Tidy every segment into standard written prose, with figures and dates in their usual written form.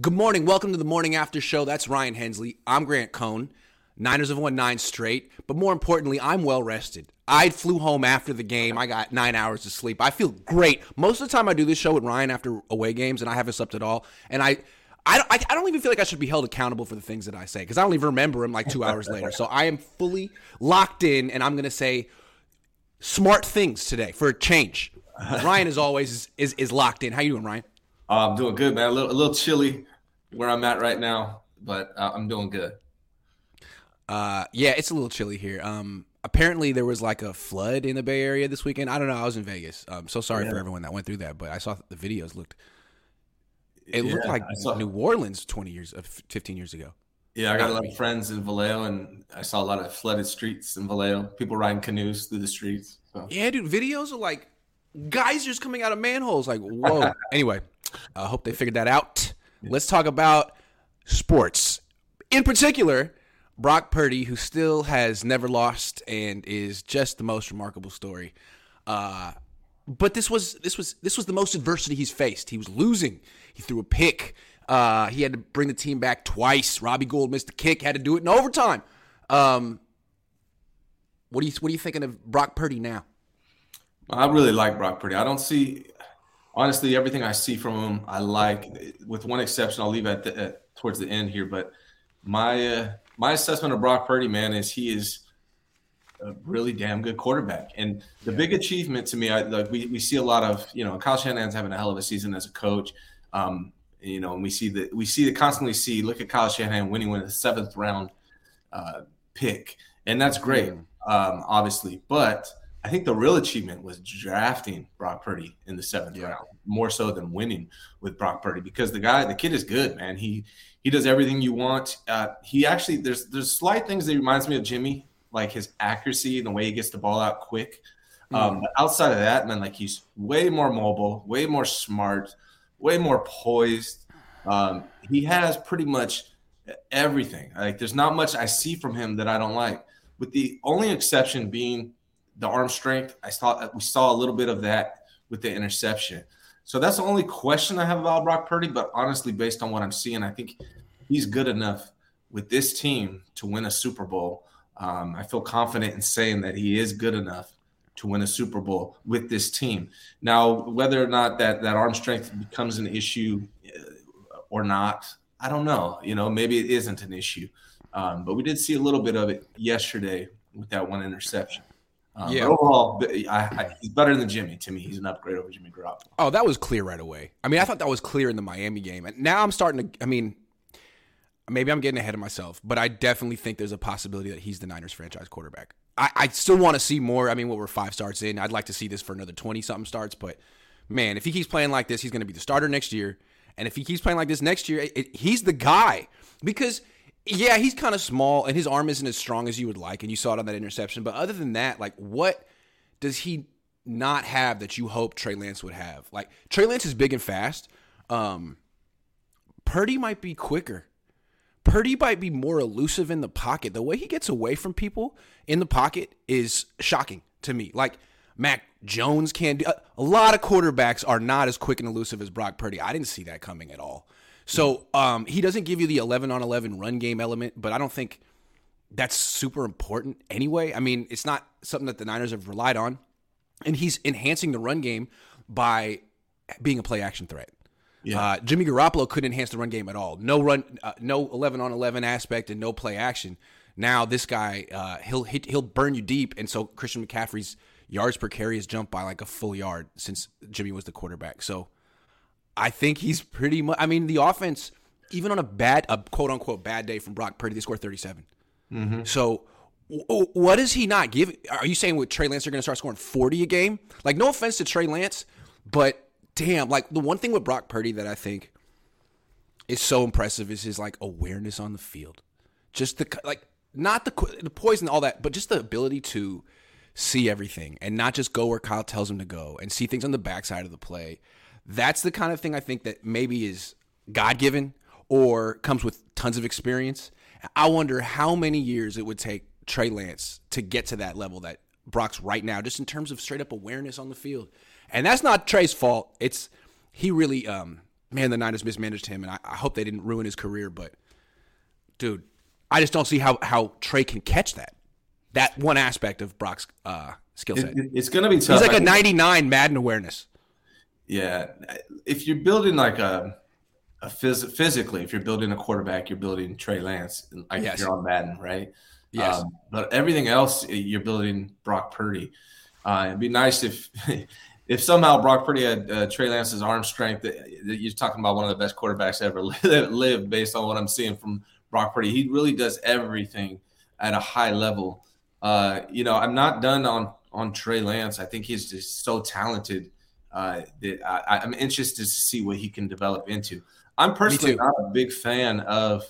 Good morning. Welcome to the Morning After Show. That's Ryan Hensley. I'm Grant Cohn. Niners have won 9 straight, but more importantly, I'm well rested. I flew home after the game. I got 9 hours of sleep. I feel great. Most of the time I do this show with Ryan after away games, and I haven't slept at all. And I don't even feel like I should be held accountable for the things that I say, because I don't even remember them like 2 hours later. So I am fully locked in, and I'm going to say smart things today for a change. Ryan, as always, is locked in. How you doing, Ryan? I'm doing good, man. A little chilly where I'm at right now, but I'm doing good. Yeah, it's a little chilly here. Apparently there was like a flood in the Bay Area this weekend. I don't know. I was in Vegas. So sorry for everyone that went through that, but I saw the videos. It looked like New Orleans 15 years ago. Yeah, I got a lot of friends in Vallejo, and I saw a lot of flooded streets in Vallejo. People riding canoes through the streets. So. Yeah, dude, videos are like geysers coming out of manholes. Like, whoa. Anyway. I hope they figured that out. Let's talk about sports. In particular, Brock Purdy, who still has never lost and is just the most remarkable story. But this was the most adversity he's faced. He was losing. He threw a pick. He had to bring the team back twice. Robbie Gould missed a kick. Had to do it in overtime. What are you thinking of Brock Purdy now? I really like Brock Purdy. I don't see. Honestly, everything I see from him, I like. With one exception, I'll leave towards the end here. But my assessment of Brock Purdy, man, is he is a really damn good quarterback. And the big achievement to me, we see a lot of, Kyle Shanahan's having a hell of a season as a coach. And look at Kyle Shanahan winning with a 7th round pick, and that's great, obviously, but. I think the real achievement was drafting Brock Purdy in the 7th round, more so than winning with Brock Purdy, because the kid is good, man. He does everything you want. He actually, there's slight things that reminds me of Jimmy, like his accuracy and the way he gets the ball out quick. But outside of that, man, like he's way more mobile, way more smart, way more poised. He has pretty much everything. Like there's not much I see from him that I don't like, with the only exception being the arm strength. We saw a little bit of that with the interception. So that's the only question I have about Brock Purdy. But honestly, based on what I'm seeing, I think he's good enough with this team to win a Super Bowl. I feel confident in saying that he is good enough to win a Super Bowl with this team. Now, whether or not that arm strength becomes an issue or not, I don't know. Maybe it isn't an issue. But we did see a little bit of it yesterday with that one interception. But overall, he's better than Jimmy. To me, he's an upgrade over Jimmy Garoppolo. Oh, that was clear right away. I mean, I thought that was clear in the Miami game. And now I'm starting to – I mean, maybe I'm getting ahead of myself, but I definitely think there's a possibility that he's the Niners franchise quarterback. I still want to see more. I mean, we're 5 starts in. I'd like to see this for another 20-something starts. But, man, if he keeps playing like this, he's going to be the starter next year. And if he keeps playing like this next year, he's the guy. Because – yeah, he's kind of small, and his arm isn't as strong as you would like, and you saw it on that interception. But other than that, like, what does he not have that you hope Trey Lance would have? Like, Trey Lance is big and fast. Purdy might be quicker. Purdy might be more elusive in the pocket. The way he gets away from people in the pocket is shocking to me. Like, Mac Jones can do – a lot of quarterbacks are not as quick and elusive as Brock Purdy. I didn't see that coming at all. So he doesn't give you the 11-on-11 run game element, but I don't think that's super important anyway. I mean, it's not something that the Niners have relied on, and he's enhancing the run game by being a play-action threat. Yeah. Jimmy Garoppolo couldn't enhance the run game at all. No 11-on-11 aspect and no play-action. Now this guy, he'll burn you deep, and so Christian McCaffrey's yards per carry has jumped by like a full yard since Jimmy was the quarterback. So I think he's pretty much – I mean, the offense, even on a quote-unquote bad day from Brock Purdy, they scored 37. Mm-hmm. So what is he not giving? Are you saying with Trey Lance they're going to start scoring 40 a game? Like, no offense to Trey Lance, but damn, like the one thing with Brock Purdy that I think is so impressive is his, like, awareness on the field. Just the – like, not the poise and all that, but just the ability to see everything and not just go where Kyle tells him to go and see things on the backside of the play. That's the kind of thing I think that maybe is God-given or comes with tons of experience. I wonder how many years it would take Trey Lance to get to that level that Brock's right now, just in terms of straight-up awareness on the field. And that's not Trey's fault. It's he really man, the Niners mismanaged him, and I hope they didn't ruin his career. But, dude, I just don't see how Trey can catch that one aspect of Brock's skill set. It's going to be tough. He's like a 99 Madden awareness. Yeah. If you're building like physically, if you're building a quarterback, you're building Trey Lance. Like yes. If you're on Madden, right? Yes. But everything else, you're building Brock Purdy. It'd be nice if somehow Brock Purdy had Trey Lance's arm strength. You're talking about one of the best quarterbacks ever lived based on what I'm seeing from Brock Purdy. He really does everything at a high level. I'm not done on Trey Lance. I think he's just so talented that I'm interested to see what he can develop into. I'm personally not a big fan of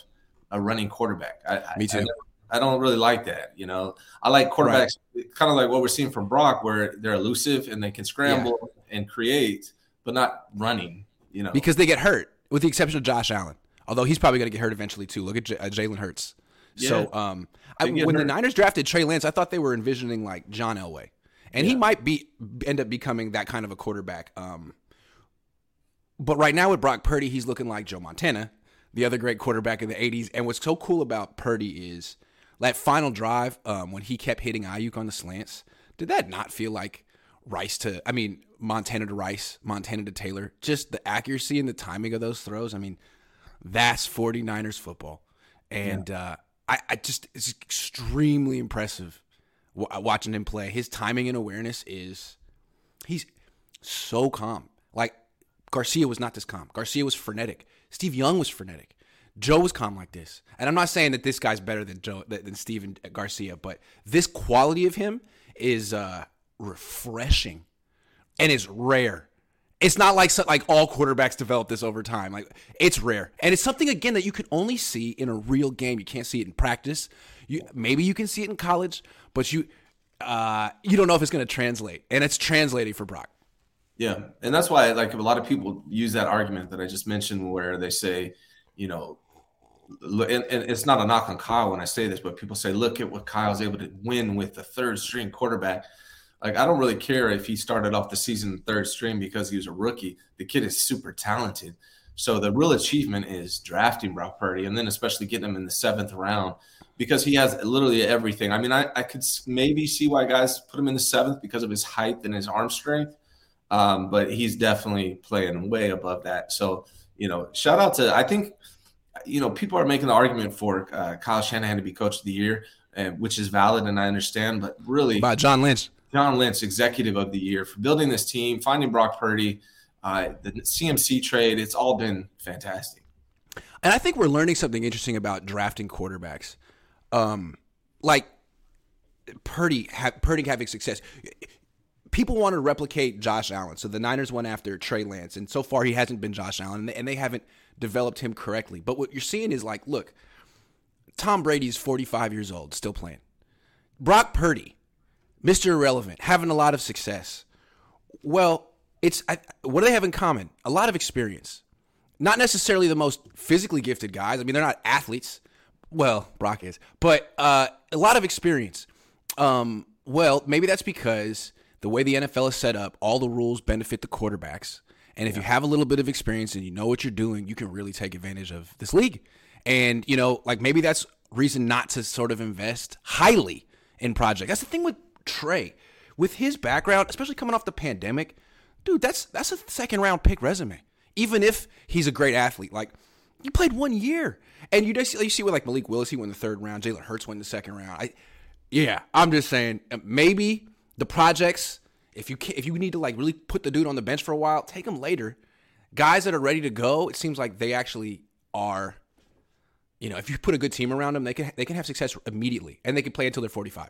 a running quarterback. Me too. I don't really like that, I like quarterbacks kind of like what we're seeing from Brock, where they're elusive and they can scramble and create, but not running, Because they get hurt, with the exception of Josh Allen, although he's probably going to get hurt eventually too. Look at Jalen Hurts. Yeah. So when the Niners drafted Trey Lance, I thought they were envisioning like John Elway, and he might end up becoming that kind of a quarterback. But right now with Brock Purdy, he's looking like Joe Montana, the other great quarterback in the 80s. And what's so cool about Purdy is – that final drive when he kept hitting Aiyuk on the slants, did that not feel like Montana to Rice, Montana to Taylor? Just the accuracy and the timing of those throws. I mean, that's 49ers football. And it's extremely impressive watching him play. His timing and awareness he's so calm. Like, Garcia was not this calm. Garcia was frenetic. Steve Young was frenetic. Joe was calm like this. And I'm not saying that this guy's better than Steven Garcia, but this quality of him is refreshing and is rare. It's not like all quarterbacks develop this over time. Like, it's rare. And it's something, again, that you can only see in a real game. You can't see it in practice. Maybe you can see it in college, but you don't know if it's going to translate. And it's translating for Brock. Yeah, and that's why like a lot of people use that argument that I just mentioned where they say, and it's not a knock on Kyle when I say this, but people say, look at what Kyle's able to win with the third string quarterback. Like, I don't really care if he started off the season third string because he was a rookie. The kid is super talented. So the real achievement is drafting Brock Purdy and then especially getting him in the 7th round because he has literally everything. I mean, I could maybe see why guys put him in the 7th because of his height and his arm strength. But he's definitely playing way above that. So, shout out to, I think, people are making the argument for Kyle Shanahan to be coach of the year, which is valid and I understand, but really by John Lynch, executive of the year for building this team, finding Brock Purdy, the CMC trade. It's all been fantastic. And I think we're learning something interesting about drafting quarterbacks. Like Purdy having success. People want to replicate Josh Allen. So the Niners went after Trey Lance, and so far he hasn't been Josh Allen, and they haven't developed him correctly. But what you're seeing is like, look, Tom Brady's 45 years old, still playing. Brock Purdy, Mr. Irrelevant, having a lot of success. Well, what do they have in common? A lot of experience. Not necessarily the most physically gifted guys. I mean, they're not athletes. Well, Brock is. But a lot of experience. Well, maybe that's because the way the NFL is set up, all the rules benefit the quarterbacks. And if you have a little bit of experience and you know what you're doing, you can really take advantage of this league. And, like maybe that's reason not to sort of invest highly in project. That's the thing with Trey. With his background, especially coming off the pandemic, dude, that's a second-round pick resume, even if he's a great athlete. Like, you played 1 year. And you see what, like, Malik Willis, he went in the 3rd round. Jalen Hurts went in the 2nd round. I'm just saying maybe – the projects, if you need to like really put the dude on the bench for a while, take him later. Guys that are ready to go, it seems like they actually are. If you put a good team around them, they can have success immediately, and they can play until they're 45.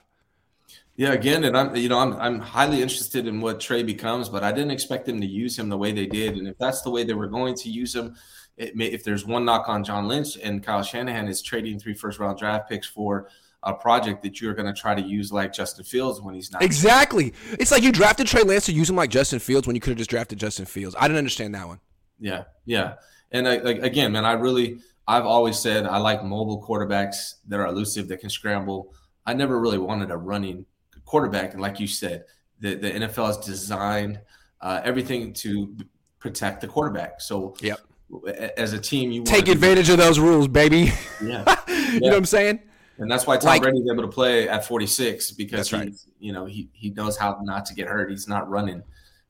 Yeah, again, and I'm highly interested in what Trey becomes, but I didn't expect them to use him the way they did, and if that's the way they were going to use him, if there's one knock on John Lynch and Kyle Shanahan is trading 3 first-round draft picks for a project that you're going to try to use like Justin Fields when he's not. Exactly. It's like you drafted Trey Lance to use him like Justin Fields when you could have just drafted Justin Fields. I didn't understand that one. Yeah, yeah. And again, man, I've always said I like mobile quarterbacks that are elusive, that can scramble. I never really wanted a running quarterback. And like you said, the NFL has designed everything to protect the quarterback. So as a team, you take advantage of those rules, baby. Yeah. You know what I'm saying? And that's why Tom Brady's able to play at 46 because he knows how not to get hurt. He's not running.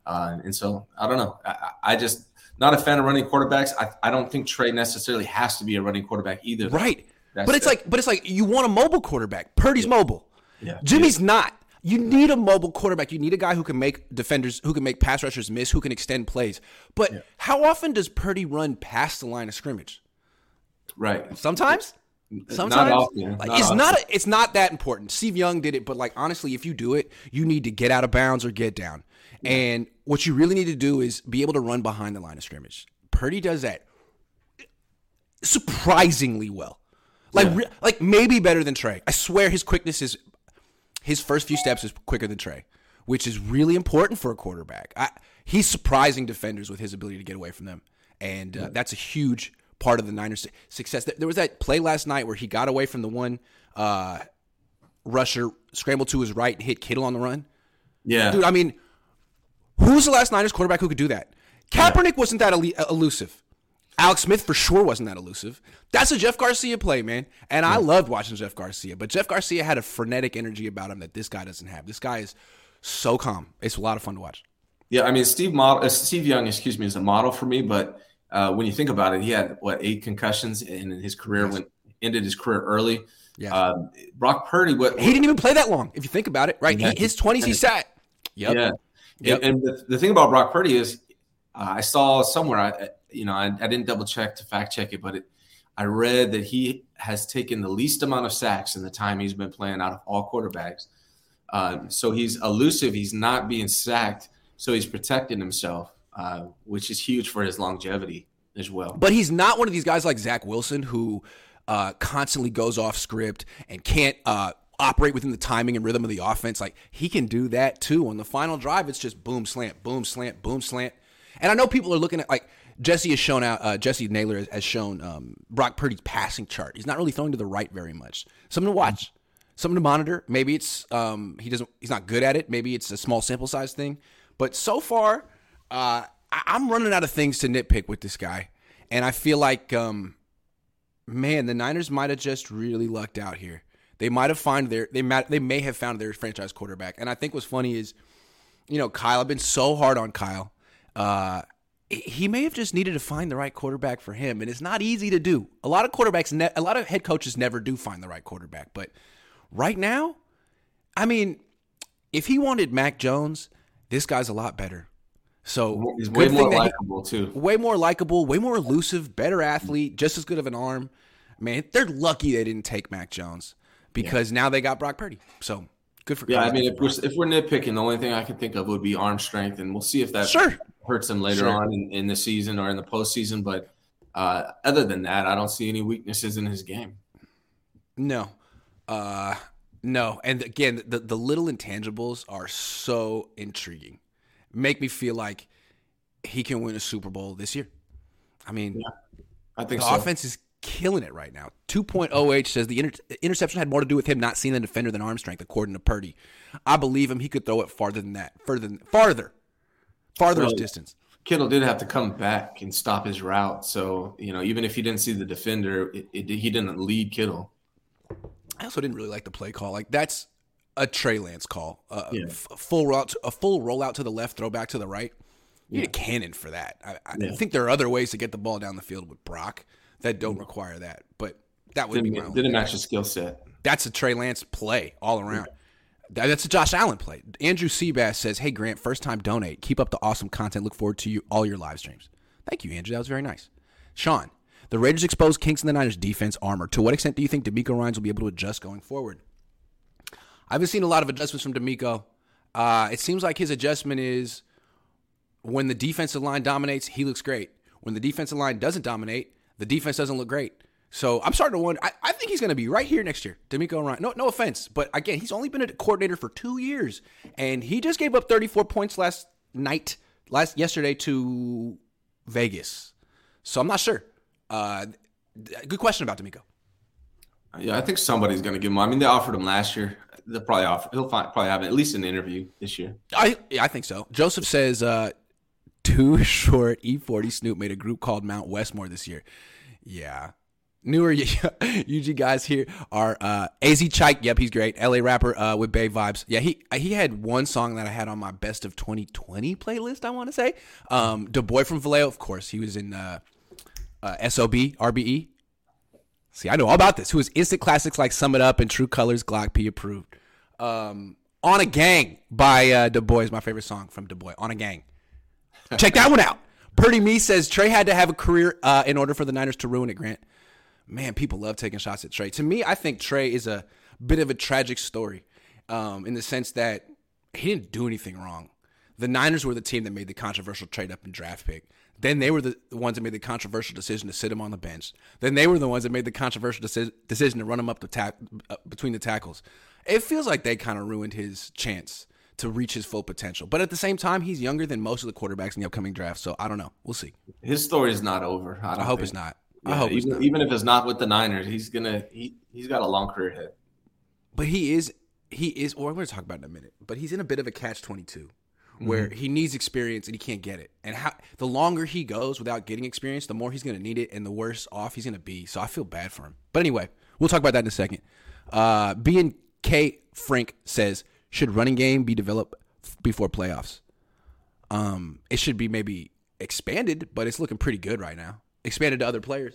And so I don't know. I just not a fan of running quarterbacks. I don't think Trey necessarily has to be a running quarterback either. Right. But it's like you want a mobile quarterback. Purdy's mobile. Yeah. Jimmy's not. You need a mobile quarterback. You need a guy who can make defenders, who can make pass rushers miss, who can extend plays. But how often does Purdy run past the line of scrimmage? Right. Sometimes. Not often. It's not that important. Steve Young did it, but honestly, if you do it, you need to get out of bounds or get down. Yeah. And what you really need to do is be able to run behind the line of scrimmage. Purdy does that surprisingly well. Maybe better than Trey. I swear his quickness is. His first few steps is quicker than Trey, which is really important for a quarterback. He's surprising defenders with his ability to get away from them, and that's a huge part of the Niners' success. There was that play last night where he got away from the one rusher, scrambled to his right, and hit Kittle on the run. Yeah. Dude, I mean, who's the last Niners quarterback who could do that? Kaepernick wasn't that elusive. Alex Smith for sure wasn't that elusive. That's a Jeff Garcia play, man. And I loved watching Jeff Garcia. But Jeff Garcia had a frenetic energy about him that this guy doesn't have. This guy is so calm. It's a lot of fun to watch. Yeah, I mean, Steve Young is a model for me. But when you think about it, he had, 8 concussions, and his career ended his career early. Yeah. Brock Purdy. He didn't even play that long, if you think about it, right? Yeah. His 20s, he sat. Yep. Yeah. Yep. And the thing about Brock Purdy is I saw somewhere – I didn't double check to fact check it, but I read that he has taken the least amount of sacks in the time he's been playing out of all quarterbacks. So he's elusive. He's not being sacked. So he's protecting himself, which is huge for his longevity as well. But he's not one of these guys like Zach Wilson who constantly goes off script and can't operate within the timing and rhythm of the offense. He can do that too. On the final drive, it's just boom, slant, boom, slant, boom, slant. And I know people are looking at Jesse Naylor has shown Brock Purdy's passing chart. He's not really throwing to the right very much. Something to watch, something to monitor. Maybe it's he's not good at it. Maybe it's a small sample size thing. But so far, I'm running out of things to nitpick with this guy, and I feel like, the Niners might have just really lucked out here. They might have found their franchise quarterback. And I think what's funny is, Kyle. I've been so hard on Kyle. He may have just needed to find the right quarterback for him, and it's not easy to do. A lot of quarterbacks, a lot of head coaches never do find the right quarterback. But right now, I mean, if he wanted Mac Jones, this guy's a lot better. So he's way more likable too. Way more likable, way more elusive, better athlete, just as good of an arm. Man, they're lucky they didn't take Mac Jones because now they got Brock Purdy. So good for Kyle. I mean, if we're nitpicking, the only thing I can think of would be arm strength, and we'll see if that hurts him later on in the season or in the postseason. But other than that, I don't see any weaknesses in his game. No. And again, the little intangibles are so intriguing. Make me feel like he can win a Super Bowl this year. I mean, I think the offense is killing it right now. 2.0H says the interception had more to do with him not seeing the defender than arm strength, according to Purdy. I believe him. He could throw it farther than that. Farther distance. Kittle did have to come back and stop his route. So, even if he didn't see the defender, he didn't lead Kittle. I also didn't really like the play call. That's a Trey Lance call. A full rollout to the left, throw back to the right. You need a cannon for that. I think there are other ways to get the ball down the field with Brock that don't require that. But that would be my own. Didn't match his skill set. That's a Trey Lance play all around. Yeah. That's a Josh Allen play. Andrew Seabass says, "Hey, Grant, first time donate. Keep up the awesome content. Look forward to you all your live streams." Thank you, Andrew. That was very nice. Sean, the Raiders exposed kinks in the Niners' defense armor. To what extent do you think D'Amico Ryans will be able to adjust going forward? I haven't seen a lot of adjustments from D'Amico. It seems like his adjustment is when the defensive line dominates, he looks great. When the defensive line doesn't dominate, the defense doesn't look great. So I'm starting to wonder. I think he's going to be right here next year, D'Amico Ryans. No offense, but again, he's only been a coordinator for 2 years, and he just gave up 34 points yesterday to Vegas. So I'm not sure. Good question about D'Amico. Yeah, I think somebody's going to give him. I mean, they offered him last year. They'll probably offer. He'll probably have at least an interview this year. I think so. Joseph says Too short. E-40 Snoop made a group called Mount Westmore this year. Yeah. Newer UG guys here are AZ Chike. Yep, he's great. LA rapper with Bay Vibes. Yeah, he had one song that I had on my best of 2020 playlist, I want to say. Du Bois from Vallejo, of course. He was in SOB, RBE. See, I know all about this. Who is instant classics like Sum It Up and True Colors, Glock P approved. On a Gang by Du Bois is my favorite song from Du Bois. On a Gang. Check that one out. Purdy Me says Trey had to have a career in order for the Niners to ruin it, Grant. Man, people love taking shots at Trey. To me, I think Trey is a bit of a tragic story in the sense that he didn't do anything wrong. The Niners were the team that made the controversial trade up and draft pick. Then they were the ones that made the controversial decision to sit him on the bench. Then they were the ones that made the controversial decision to run him up the between the tackles. It feels like they kind of ruined his chance to reach his full potential. But at the same time, he's younger than most of the quarterbacks in the upcoming draft. So I don't know. We'll see. His story is not over. I hope it's not. Yeah, I hope even if it's not with the Niners, he's got a long career ahead. But he is. Or I'm going to talk about it in a minute. But he's in a bit of a catch-22, where he needs experience and he can't get it. And the longer he goes without getting experience, the more he's going to need it, and the worse off he's going to be. So I feel bad for him. But anyway, we'll talk about that in a second. B&K Frank says, should running game be developed before playoffs? It should be maybe expanded, but it's looking pretty good right now. Expanded to other players.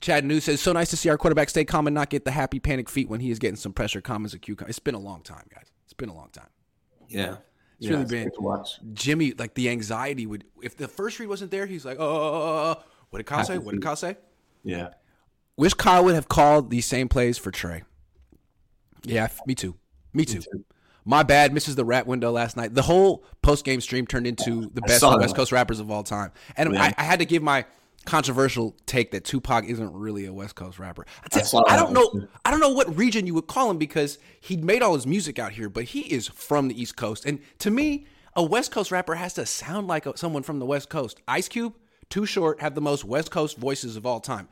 Chad New says, so nice to see our quarterback stay calm and not get the happy panic feet when he is getting some pressure. Calm as a cucumber. It's been a long time, guys. It's been a long time. Yeah. It's really been to watch. Jimmy, like the anxiety would, if the first read wasn't there, he's like, oh, what did Kyle say? What did Kyle say? Yeah. Wish Kyle would have called these same plays for Trey. Yeah, me too. My bad, misses the rap window last night. The whole post-game stream turned into the best West Coast rappers of all time. And I had to give my controversial take that Tupac isn't really a West Coast rapper. I don't know what region you would call him because he made all his music out here, but he is from the East Coast. And to me, a West Coast rapper has to sound like someone from the West Coast. Ice Cube, Too Short have the most West Coast voices of all time.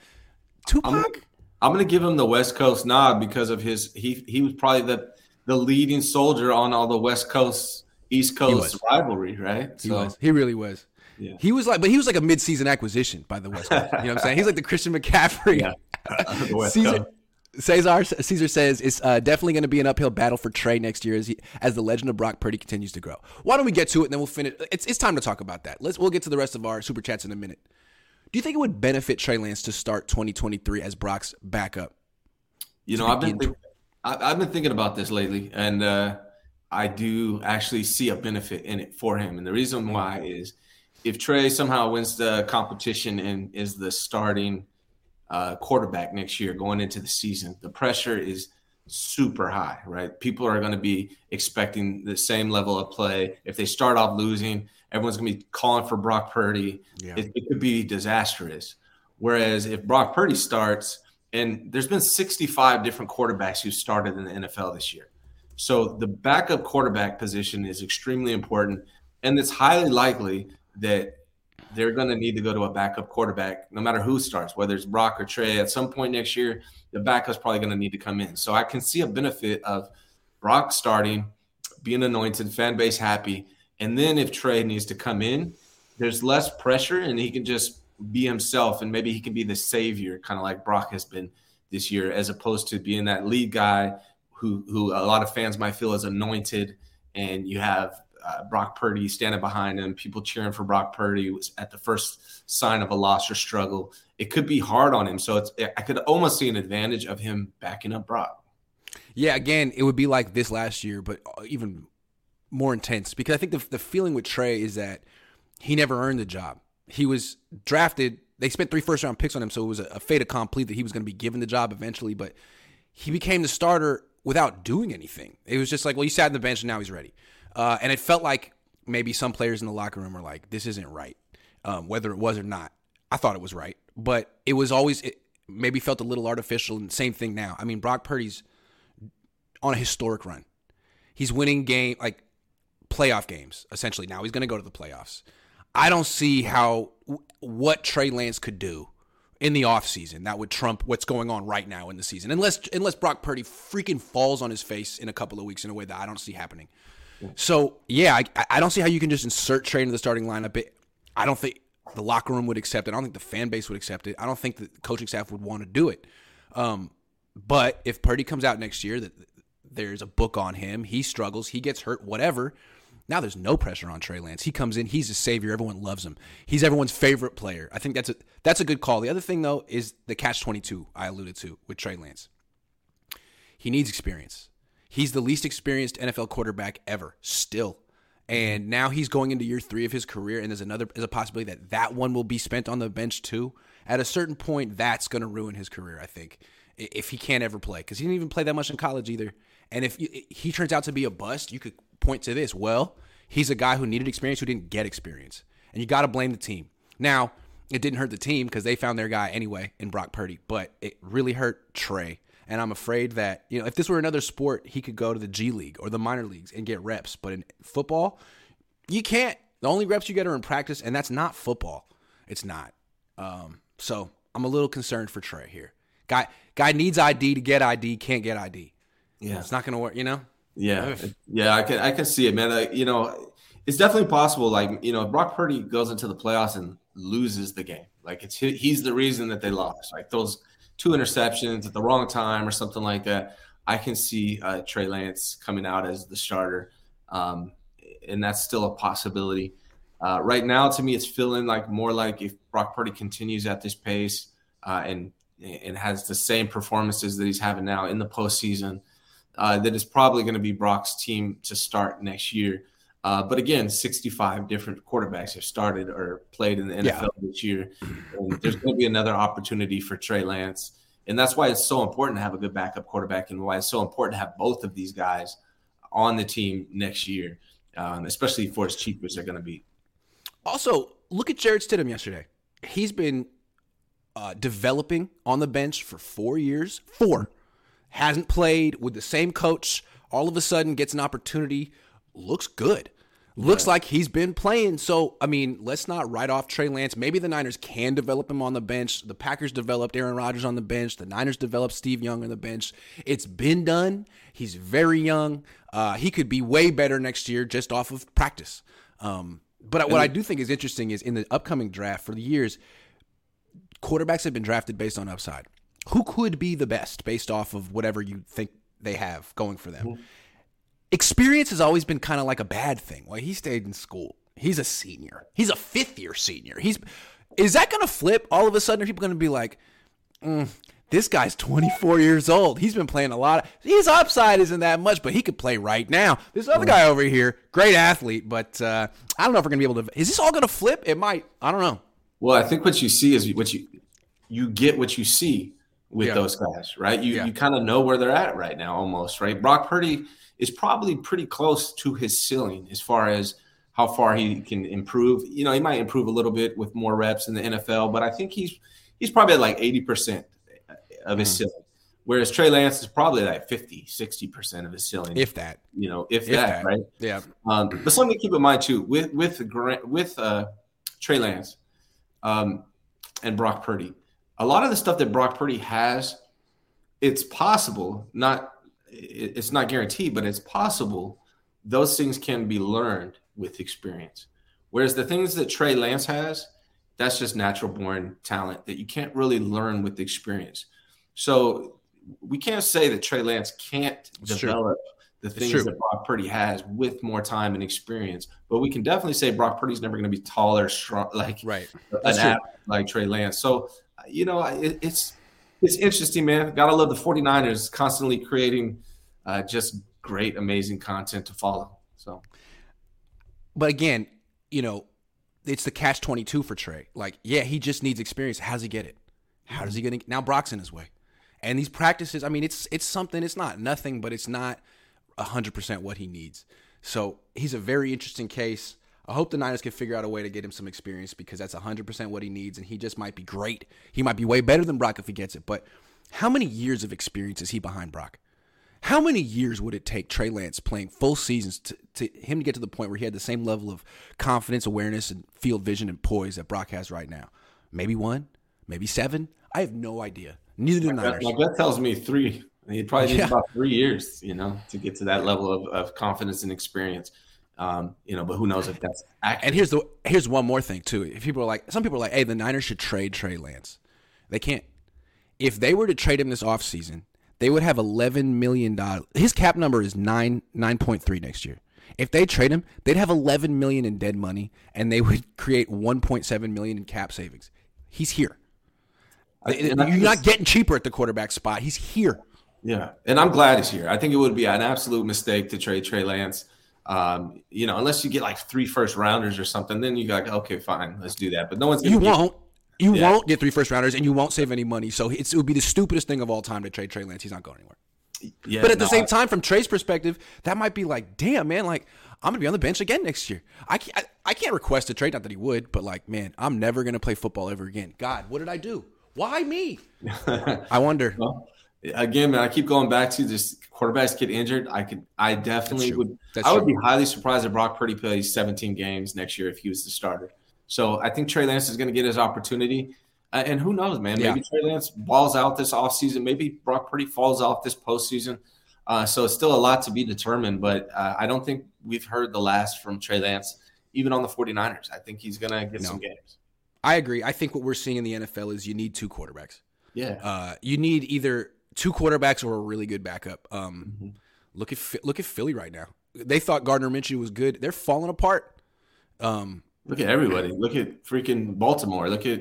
Tupac? I'm going to give him the West Coast nod because of his he was probably the leading soldier on all the West Coast, East Coast rivalry, right? He really was. Yeah. He was like a mid-season acquisition by the West Coast. You know what I'm saying? He's like the Christian McCaffrey. Yeah. Caesar says it's definitely going to be an uphill battle for Trey next year as the legend of Brock Purdy continues to grow. Why don't we get to it and then we'll finish? It's time to talk about that. We'll get to the rest of our super chats in a minute. Do you think it would benefit Trey Lance to start 2023 as Brock's backup? You know, I've been thinking about this lately, and I do actually see a benefit in it for him. And the reason why is if Trey somehow wins the competition and is the starting quarterback next year going into the season, the pressure is super high, right? People are going to be expecting the same level of play. If they start off losing, everyone's going to be calling for Brock Purdy. Yeah. It could be disastrous. Whereas if Brock Purdy starts – and there's been 65 different quarterbacks who started in the NFL this year. So the backup quarterback position is extremely important. And it's highly likely that they're going to need to go to a backup quarterback, no matter who starts, whether it's Brock or Trey. At some point next year, the backup's probably going to need to come in. So I can see a benefit of Brock starting, being anointed, fan base happy. And then if Trey needs to come in, there's less pressure and he can just be himself, and maybe he can be the savior, kind of like Brock has been this year, as opposed to being that lead guy who a lot of fans might feel is anointed, and you have Brock Purdy standing behind him, people cheering for Brock Purdy at the first sign of a loss or struggle. It could be hard on him, so I could almost see an advantage of him backing up Brock. Yeah, again, it would be like this last year, but even more intense, because I think the feeling with Trey is that he never earned the job. He was drafted. They spent 3 first-round picks on him, so it was a fait accompli that he was going to be given the job eventually. But he became the starter without doing anything. It was just like, well, you sat on the bench, and now he's ready. And it felt like maybe some players in the locker room were like, this isn't right, whether it was or not. I thought it was right. But it was always maybe felt a little artificial, and same thing now. I mean, Brock Purdy's on a historic run. He's winning playoff games, essentially. Now he's going to go to the playoffs. I don't see what Trey Lance could do in the offseason that would trump what's going on right now in the season, unless Brock Purdy freaking falls on his face in a couple of weeks in a way that I don't see happening. So, yeah, I don't see how you can just insert Trey into the starting lineup. I don't think the locker room would accept it. I don't think the fan base would accept it. I don't think the coaching staff would want to do it. But if Purdy comes out next year, that there's a book on him, he struggles, he gets hurt, whatever. Now there's no pressure on Trey Lance. He comes in, he's a savior. Everyone loves him. He's everyone's favorite player. I think that's a good call. The other thing, though, is the catch-22 I alluded to with Trey Lance. He needs experience. He's the least experienced NFL quarterback ever, still. And now he's going into year 3 of his career, and there's a possibility that one will be spent on the bench, too. At a certain point, that's going to ruin his career, I think, if he can't ever play. Because he didn't even play that much in college, either. And if he turns out to be a bust, you could point to this. Well, he's a guy who needed experience who didn't get experience. And you got to blame the team. Now, it didn't hurt the team because they found their guy anyway in Brock Purdy, but it really hurt Trey. And I'm afraid that, you know, if this were another sport, he could go to the G League or the minor leagues and get reps. But in football, you can't. The only reps you get are in practice, and that's not football. It's not. So I'm a little concerned for Trey here. Guy needs ID to get ID, can't get ID. Yeah, it's not going to work, you know? Yeah. Yeah, I can see it, man. You know, it's definitely possible. Like, you know, Brock Purdy goes into the playoffs and loses the game. Like, he's the reason that they lost. Like, those 2 interceptions at the wrong time or something like that. I can see Trey Lance coming out as the starter, and that's still a possibility. Right now, to me, it's feeling like more like if Brock Purdy continues at this pace and has the same performances that he's having now in the postseason, that is probably going to be Brock's team to start next year. But again, 65 different quarterbacks have started or played in the NFL this year. And there's going to be another opportunity for Trey Lance. And that's why it's so important to have a good backup quarterback and why it's so important to have both of these guys on the team next year, especially for as cheap as they're going to be. Also, look at Jared Stidham yesterday. He's been developing on the bench for 4 years. 4. Hasn't played with the same coach. All of a sudden gets an opportunity. Looks good. Looks like he's been playing. So, I mean, let's not write off Trey Lance. Maybe the Niners can develop him on the bench. The Packers developed Aaron Rodgers on the bench. The Niners developed Steve Young on the bench. It's been done. He's very young. He could be way better next year just off of practice. But what I do think is interesting is in the upcoming draft for the years, quarterbacks have been drafted based on upside. Who could be the best based off of whatever you think they have going for them? Mm-hmm. Experience has always been kind of like a bad thing. Well, he stayed in school. He's a senior. He's a 5th-year senior. Is that going to flip? All of a sudden, are people going to be like, this guy's 24 years old. He's been playing a lot. His upside isn't that much, but he could play right now. This other guy over here, great athlete, but I don't know if we're going to be able to. Is this all going to flip? It might. I don't know. Well, I think what you see is what you get what you see with those guys, right? You kind of know where they're at right now almost, right? Brock Purdy is probably pretty close to his ceiling as far as how far he can improve. You know, he might improve a little bit with more reps in the NFL, but I think he's probably at like 80% of his ceiling, whereas Trey Lance is probably like 50, 60% of his ceiling. If that. You know, if that, right? Yeah. But something to keep in mind, too, with Trey Lance and Brock Purdy, a lot of the stuff that Brock Purdy has, it's possible, it's not guaranteed, but it's possible those things can be learned with experience. Whereas the things that Trey Lance has, that's just natural born talent that you can't really learn with experience. So we can't say that Trey Lance can't develop the things that Brock Purdy has with more time and experience, but we can definitely say Brock Purdy's never going to be taller, strong, like Trey Lance. So, you know, it's interesting, man. Gotta love the 49ers constantly creating just great, amazing content to follow. So, but again, you know, it's the catch-22 for Trey. Like, yeah, he just needs experience. How does he get it? How does he get it? Now Brock's in his way. And these practices, I mean, it's something. It's not nothing, but it's not 100% what he needs. So he's a very interesting case. I hope the Niners can figure out a way to get him some experience because that's 100% what he needs, and he just might be great. He might be way better than Brock if he gets it, but how many years of experience is he behind Brock? How many years would it take Trey Lance playing full seasons to him to get to the point where he had the same level of confidence, awareness, and field vision and poise that Brock has right now? Maybe 1, maybe 7. I have no idea. Neither do the Niners. My gut tells me 3. It probably takes about 3 years, to get to that level of confidence and experience. But who knows if that's accurate. And here's one more thing too. If people are like, some people are like, hey, the Niners should trade Trey Lance. They can't. If they were to trade him this offseason, they would have $11 million. His cap number is 9.3 next year. If they trade him, they'd have $11 million in dead money, and they would create $1.7 million in cap savings. He's here. You're not getting cheaper at the quarterback spot. He's here. Yeah, and I'm glad he's here. I think it would be an absolute mistake to trade Trey Lance. Unless you get like 3 first rounders or something, then you got like, okay, fine, let's do that. But no one's won't get 3 first rounders, and you won't save any money. So it would be the stupidest thing of all time to trade Trey Lance. He's not going anywhere. Yeah, but at the same time, from Trey's perspective, that might be like, damn, man, like I'm gonna be on the bench again next year. I can't request a trade, not that he would, but like, man, I'm never gonna play football ever again. God, what did I do? Why me? I wonder. Well, again, man, I keep going back to this. Quarterbacks get injured. I would be highly surprised if Brock Purdy plays 17 games next year if he was the starter. So I think Trey Lance is going to get his opportunity. And who knows, man? Maybe Trey Lance balls out this offseason. Maybe Brock Purdy falls off this postseason. So it's still a lot to be determined. But I don't think we've heard the last from Trey Lance, even on the 49ers. I think he's going to get some games. I agree. I think what we're seeing in the NFL is you need 2 quarterbacks. Yeah. You need either – 2 quarterbacks or a really good backup. Look at Philly right now. They thought Gardner Minshew was good. They're falling apart. Look at everybody. Look at freaking Baltimore. Look at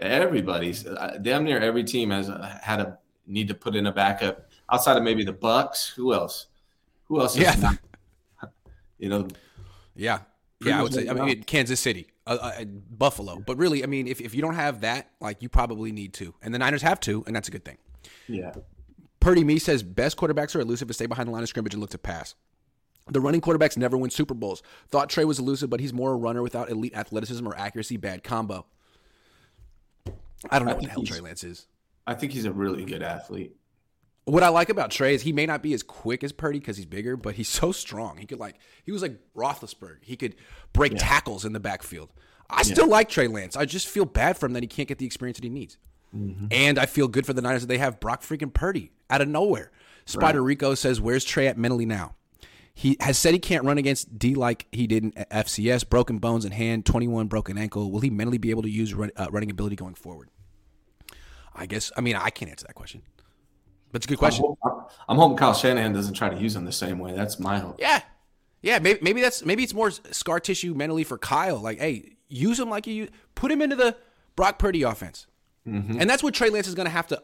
everybody's. Damn near every team has had a need to put in a backup outside of maybe the Bucks. Who else? Yeah. Yeah. Yeah, I would say. I mean, Kansas City, Buffalo. But really, I mean, if you don't have that, like you probably need 2, and the Niners have 2, and that's a good thing. Yeah. Purdy Me says best quarterbacks are elusive and stay behind the line of scrimmage and look to pass. The running quarterbacks never win Super Bowls. Thought Trey was elusive, but he's more a runner without elite athleticism or accuracy. Bad combo. I don't know what the hell Trey Lance is. I think he's a really good athlete. What I like about Trey is he may not be as quick as Purdy because he's bigger, but he's so strong. He was like Roethlisberger. He could break tackles in the backfield. I still like Trey Lance. I just feel bad for him that he can't get the experience that he needs. Mm-hmm. And I feel good for the Niners that they have Brock freaking Purdy out of nowhere. Spider Rico says, where's Trey at mentally now? He has said he can't run against D like he did at FCS. Broken bones in hand, 21 broken ankle. Will he mentally be able to use running ability going forward? I guess, I mean, I can't answer that question. But it's a good question. I'm hoping Kyle Shanahan doesn't try to use him the same way. That's my hope. Yeah. Yeah, maybe it's more scar tissue mentally for Kyle. Like, hey, use him like you put him into the Brock Purdy offense. Mm-hmm. And that's what Trey Lance is going to have to,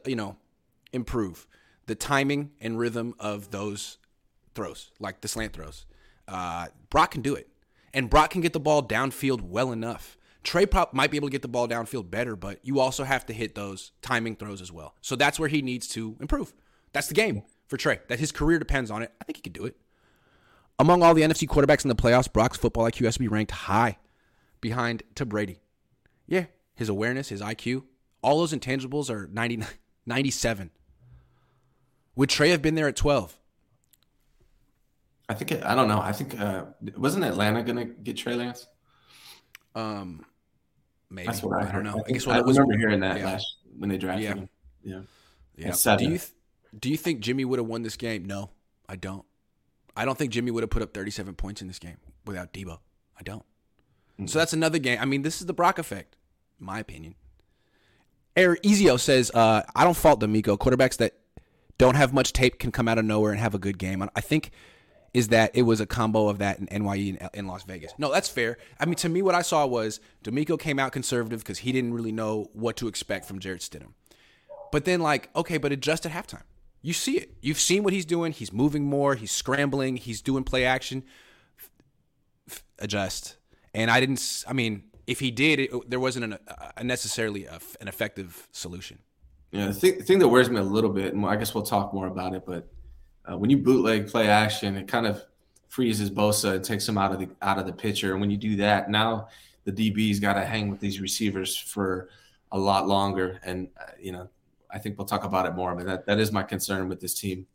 improve the timing and rhythm of those throws, like the slant throws. Brock can do it, and Brock can get the ball downfield well enough. Trey might be able to get the ball downfield better, but you also have to hit those timing throws as well. So that's where he needs to improve. That's the game for Trey. That his career depends on it. I think he can do it. Among all the NFC quarterbacks in the playoffs, Brock's football IQ has to be ranked high behind to Brady. Yeah, his awareness, his IQ. All those intangibles are 97. Would Trey have been there at 12? I don't know. I think wasn't Atlanta going to get Trey Lance? Maybe. That's what I don't know. I remember hearing that last when they drafted him. Yeah. Do you think Jimmy would have won this game? No, I don't. I don't think Jimmy would have put up 37 points in this game without Debo. I don't. Mm-hmm. So that's another game. I mean, this is the Brock effect, in my opinion. Ezio says, I don't fault D'Amico. Quarterbacks that don't have much tape can come out of nowhere and have a good game. I think is that it was a combo of that in NYE and in Las Vegas. No, that's fair. I mean, to me, what I saw was D'Amico came out conservative because he didn't really know what to expect from Jared Stidham. But then, but adjust at halftime. You see it. You've seen what he's doing. He's moving more. He's scrambling. He's doing play action. Adjust. And if he did, there wasn't necessarily an effective solution. Yeah, the thing that worries me a little bit, and I guess we'll talk more about it, but when you bootleg play action, it kind of freezes Bosa and takes him out of the picture. And when you do that, now the DB's got to hang with these receivers for a lot longer. And I think we'll talk about it more. But that is my concern with this team.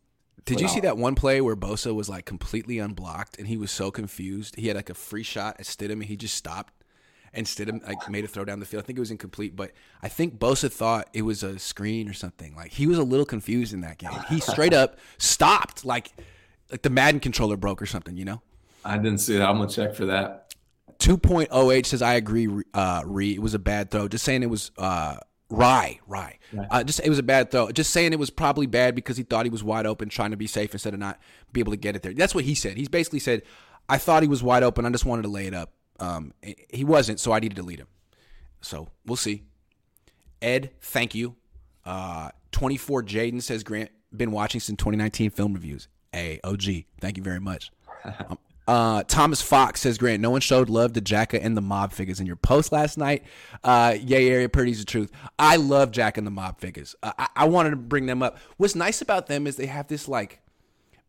Did you see that one play where Bosa was completely unblocked and he was so confused? He had a free shot at Stidham and he just stopped. and Stidham like made a throw down the field. I think it was incomplete, but I think Bosa thought it was a screen or something. Like, he was a little confused in that game. He straight up stopped, like the Madden controller broke or something, you know? I didn't see that. I'm going to check for that. 2.0H says, I agree, It was a bad throw. Just saying it was Rye. Just it was a bad throw. Just saying it was probably bad because he thought he was wide open, trying to be safe instead of not be able to get it there. That's what he said. He's basically said, I thought he was wide open. I just wanted to lay it up. He wasn't, so I needed to lead him. So we'll see. Ed, thank you. 24 Jaden says, Grant, been watching since 2019 film reviews. Hey, OG, thank you very much. Thomas Fox says, Grant, no one showed love to Jacka and the mob figures in your post last night. Yay, Area Purdy's the truth. I love Jacka and the mob figures. I wanted to bring them up. What's nice about them is they have this like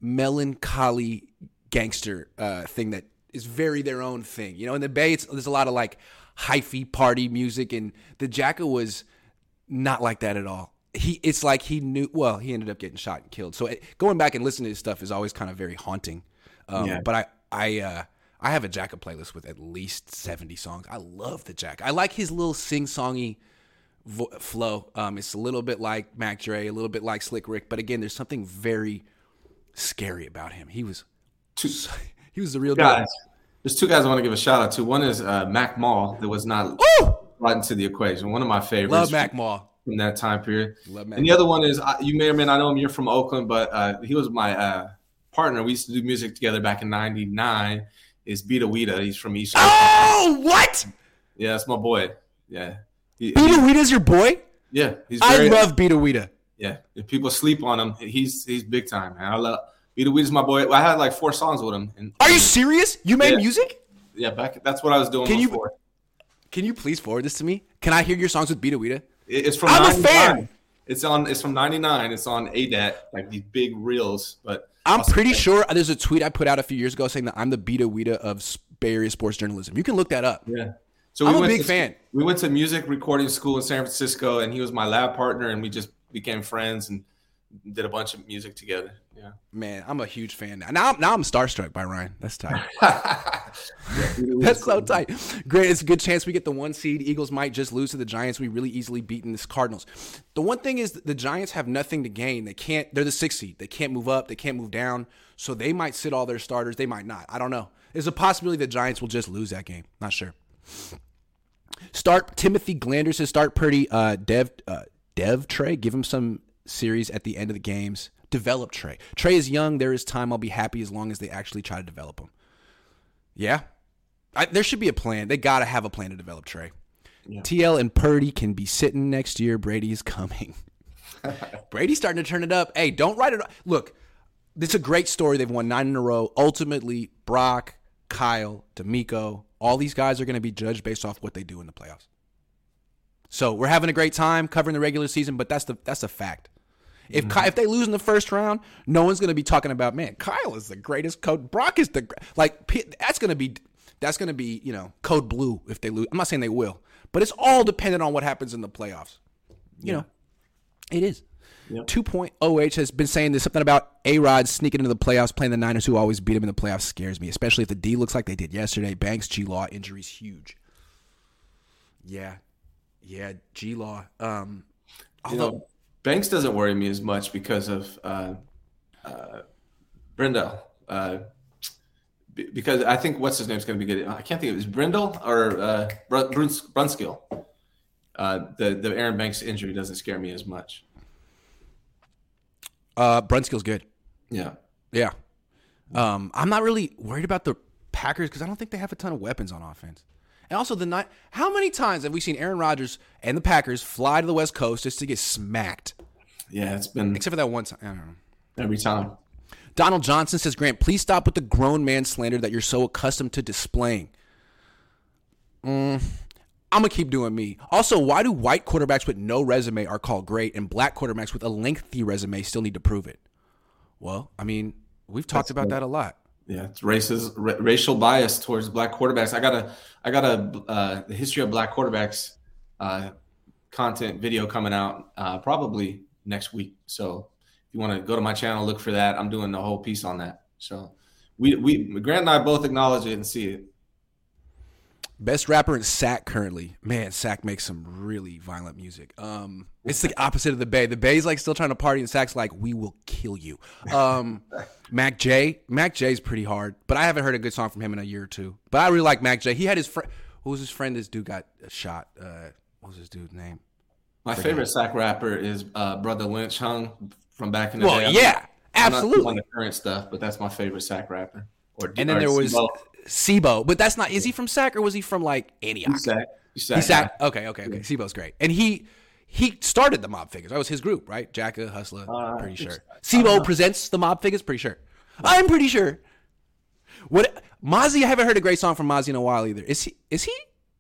melancholy gangster thing that is very their own thing. You know, in the Bay, there's a lot of like hyphy party music, and the Jacka was not like that at all. It's like he knew, well, he ended up getting shot and killed. So going back and listening to his stuff is always kind of very haunting. But I have a Jacka playlist with at least 70 songs. I love the Jacka. I like his little sing-songy flow. It's a little bit like Mac Dre, a little bit like Slick Rick, but again, there's something very scary about him. He was the real guy. There's two guys I want to give a shout out to. One is Mac Mall, that was not brought into the equation. One of my favorites. Love Mac Mall. From that time period. Love Mac. And the other one is, you may or may not know him, you're from Oakland, but he was my partner. We used to do music together back in 99. Is Bita Wita. He's from East Oakland. Oh, what? Yeah, that's my boy. Yeah. Bita Wita's your boy? Yeah. I love Bita Wita. Yeah. If people sleep on him, he's big time, man. I love Bita Wita's my boy. I had like 4 songs with him. Are you serious? You made music? Yeah, that's what I was doing before. Can you please forward this to me? Can I hear your songs with Bita Wita? It's from 99. I'm a fan. It's from 99. It's on ADAT, like these big reels. But I'm pretty sure there's a tweet I put out a few years ago saying that I'm the Bita Wita of Bay Area sports journalism. You can look that up. Yeah. So I'm a big fan. We went to music recording school in San Francisco, and he was my lab partner, and we just became friends and did a bunch of music together. Yeah. Man, I'm a huge fan now. Now I'm starstruck by Ryan. That's tight. That's so tight. Great. It's a good chance we get the 1 seed. Eagles might just lose to the Giants. We really easily beaten this Cardinals. The one thing is the Giants have nothing to gain. They're the 6 seed. They can't move up. They can't move down. So they might sit all their starters. They might not. I don't know. There's a possibility the Giants will just lose that game. Not sure. Start Timothy Glander says start Purdy. Dev Trey. Give him some series at the end of the games. Develop Trey. Trey is young. There is time. I'll be happy as long as they actually try to develop him. Yeah. There should be a plan. They got to have a plan to develop Trey. Yeah. TL and Purdy can be sitting next year. Brady is coming. Brady's starting to turn it up. Hey, don't write it off. Look, it's a great story. They've won 9 in a row. Ultimately, Brock, Kyle, D'Amico, all these guys are going to be judged based off what they do in the playoffs. So we're having a great time covering the regular season, but that's a fact. If they lose in the first round, no one's going to be talking about, man, Kyle is the greatest coach. Brock is the that's going to be, you know, code blue if they lose. I'm not saying they will, but it's all dependent on what happens in the playoffs. You know, it is. Yeah. 2.0H has been saying there's something about A-Rod sneaking into the playoffs, playing the Niners who always beat him in the playoffs scares me, especially if the D looks like they did yesterday. Banks, G-Law, injuries huge. Yeah, G-Law. Although Banks doesn't worry me as much because of Brindle. Because I think what's his name is going to be good. I can't think of it. Is Brindle or Brunskill? The Aaron Banks injury doesn't scare me as much. Brunskill's good. Yeah. I'm not really worried about the Packers because I don't think they have a ton of weapons on offense. And also, how many times have we seen Aaron Rodgers and the Packers fly to the West Coast just to get smacked? Yeah, it's been... Except for that one time. I don't know. Every time. Donald Johnson says, Grant, please stop with the grown man slander that you're so accustomed to displaying. I'm going to keep doing me. Also, why do white quarterbacks with no resume are called great and black quarterbacks with a lengthy resume still need to prove it? Well, I mean, we've talked about that a lot. Yeah, it's racial bias towards black quarterbacks. I got a the history of black quarterbacks content video coming out probably next week. So if you want to go to my channel, look for that. I'm doing the whole piece on that. So we Grant and I both acknowledge it and see it. Best rapper in Sac currently. Man, Sac makes some really violent music. It's the opposite of the Bay. The Bay's like still trying to party, and Sac's like, we will kill you. Mac J's pretty hard, but I haven't heard a good song from him in a year or two. But I really like Mac J. He had his friend. Who was his friend? This dude got shot. What was this dude's name? My favorite Sac rapper is Brother Lynch Hung from back in the day. Well, yeah, absolutely. I'm not on the current stuff, but that's my favorite Sac rapper. And then there was Sebo, but that's not. Is he from Sac or was he from like Antioch? He's Sac. Okay. Sebo's great, and he started the Mob Figures. That was his group, right? Jacka, Hustler, pretty sure. Sebo presents the Mob Figures, pretty sure. I'm pretty sure. What Mozzie? I haven't heard a great song from Mozzie in a while either. Is he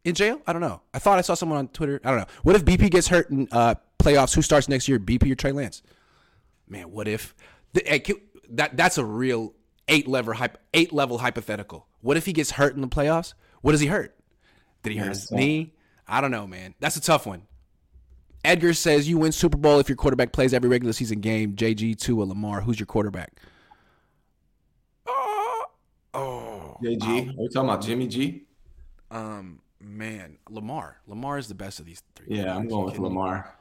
in jail? I don't know. I thought I saw someone on Twitter. I don't know. What if BP gets hurt in playoffs? Who starts next year? BP or Trey Lance? Man, what if? That's a real. Eight level hypothetical. What if he gets hurt in the playoffs? What does he hurt? Did he hurt his knee? I don't know, man. That's a tough one. Edgar says you win Super Bowl if your quarterback plays every regular season game. JG, Tua, Lamar. Who's your quarterback? Oh, JG. Are we talking about Jimmy G? Man, Lamar. Lamar is the best of these three. Yeah, I'm going with Lamar.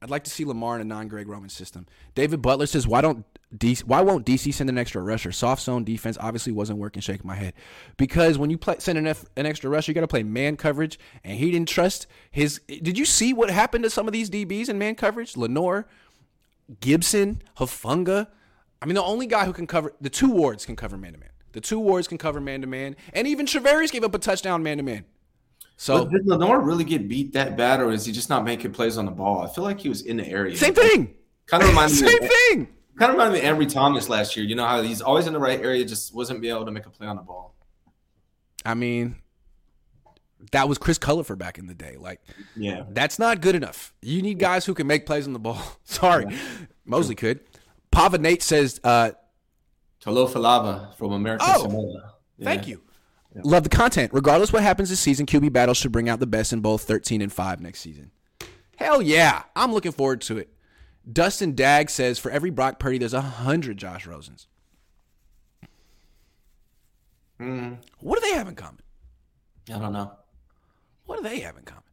I'd like to see Lamar in a non-Greg Roman system. David Butler says, why won't DC send an extra rusher? Soft zone defense obviously wasn't working. Shaking my head. Because when you send an extra rusher, you got to play man coverage. And he didn't trust his – did you see what happened to some of these DBs in man coverage? Lenoir, Gibson, Hafunga. I mean, the only guy who can cover – the two Wards can cover man-to-man. The two Wards can cover man-to-man. And even Traverius gave up a touchdown man-to-man. So but did Lenoir really get beat that bad, or is he just not making plays on the ball? I feel like he was in the area. Same thing. Kind of reminded me of Ambry Thomas last year. You know how he's always in the right area, just wasn't being able to make a play on the ball. I mean, that was Chris Culliver back in the day. Like, yeah, that's not good enough. You need guys who can make plays on the ball. Sorry, yeah. Mosley could. Pava Nate says, "Tolofalava from American Samoa." Yeah. Thank you. Love the content. Regardless what happens this season, QB battles should bring out the best in both 13 and 5 next season. Hell yeah. I'm looking forward to it. Dustin Dagg says, for every Brock Purdy, there's 100 Josh Rosens. What do they have in common? I don't know. What do they have in common?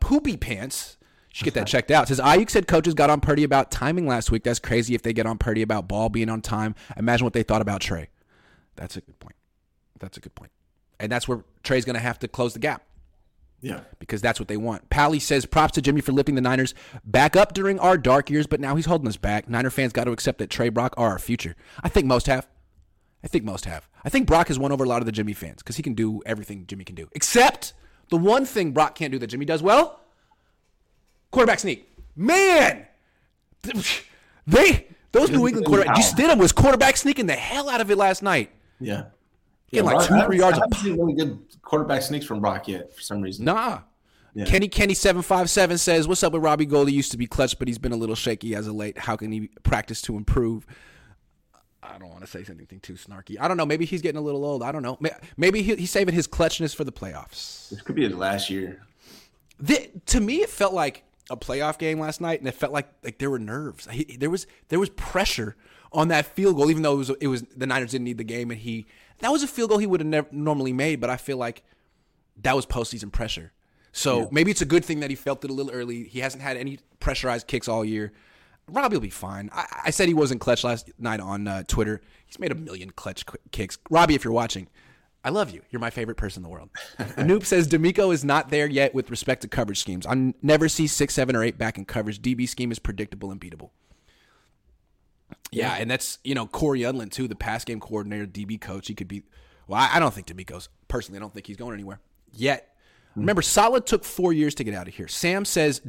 Poopy Pants. You should get that checked out. Says, Aiyuk said coaches got on Purdy about timing last week. That's crazy if they get on Purdy about ball being on time. Imagine what they thought about Trey. That's a good point. And that's where Trey's going to have to close the gap. Yeah. Because that's what they want. Pally says, props to Jimmy for lifting the Niners back up during our dark years, but now he's holding us back. Niner fans got to accept that Trey, Brock are our future. I think most have. I think Brock has won over a lot of the Jimmy fans because he can do everything Jimmy can do, except the one thing Brock can't do that Jimmy does well, quarterback sneak. Man! Those New England quarterbacks, Stidham was quarterback sneaking the hell out of it last night. Yeah. Getting like Brock, 2-3 yards. I haven't seen really good quarterback sneaks from Brock yet for some reason. Nah. Yeah. Kenny757 says, what's up with Robbie Gould? He used to be clutch, but he's been a little shaky as of late. How can he practice to improve? I don't want to say anything too snarky. I don't know. Maybe he's getting a little old. I don't know. Maybe he's saving his clutchness for the playoffs. This could be his last year. To me, it felt like a playoff game last night, and it felt like there were nerves. There was pressure on that field goal, even though it was the Niners didn't need the game, and that was a field goal he would have never normally made, but I feel like that was postseason pressure. So maybe it's a good thing that he felt it a little early. He hasn't had any pressurized kicks all year. Robbie will be fine. I said he wasn't clutch last night on Twitter. He's made 1 million clutch kicks. Robbie, if you're watching, I love you. You're my favorite person in the world. Noop says, D'Amico is not there yet with respect to coverage schemes. I never see 6, 7, or 8 back in coverage. DB scheme is predictable and beatable. Yeah, and that's, Corey Unlin, too, the pass game coordinator, DB coach. He could be – well, I don't think D'Amico's – personally, I don't think he's going anywhere yet. Mm-hmm. Remember, Saleh took 4 years to get out of here. Sam says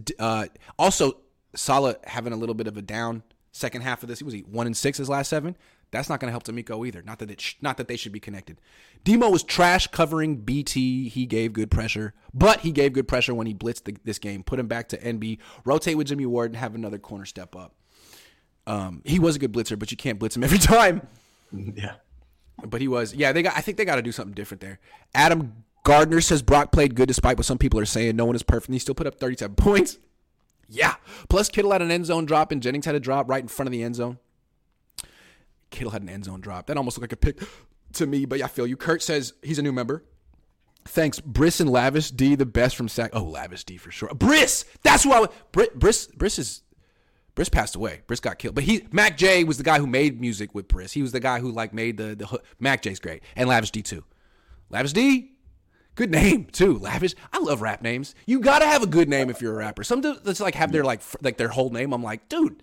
also Saleh having a little bit of a down second half of this. He was 1-6 his last 7. That's not going to help D'Amico either. Not that they should be connected. Demo was trash covering BT. He gave good pressure, but he gave good pressure when he blitzed this game. Put him back to NB, rotate with Jimmy Ward, and have another corner step up. He was a good blitzer, but you can't blitz him every time. Yeah. But he was. Yeah, I think they got to do something different there. Adam Gardner says Brock played good despite what some people are saying. No one is perfect. And he still put up 37 points. Yeah. Plus Kittle had an end zone drop, and Jennings had a drop right in front of the end zone. Kittle had an end zone drop. That almost looked like a pick to me, but I feel you. Kurt says he's a new member. Thanks, Briss and Lavish D, the best from Sac. Oh, Lavish D for sure. Briss, that's who I was. Briss passed away. Briss got killed. But Mac J was the guy who made music with Briss. He was the guy who like made the hook. Mac J's great. And Lavish D too. Lavish D, good name too. Lavish. I love rap names. You gotta have a good name if you're a rapper. Some that's like have their like their whole name. I'm like, dude,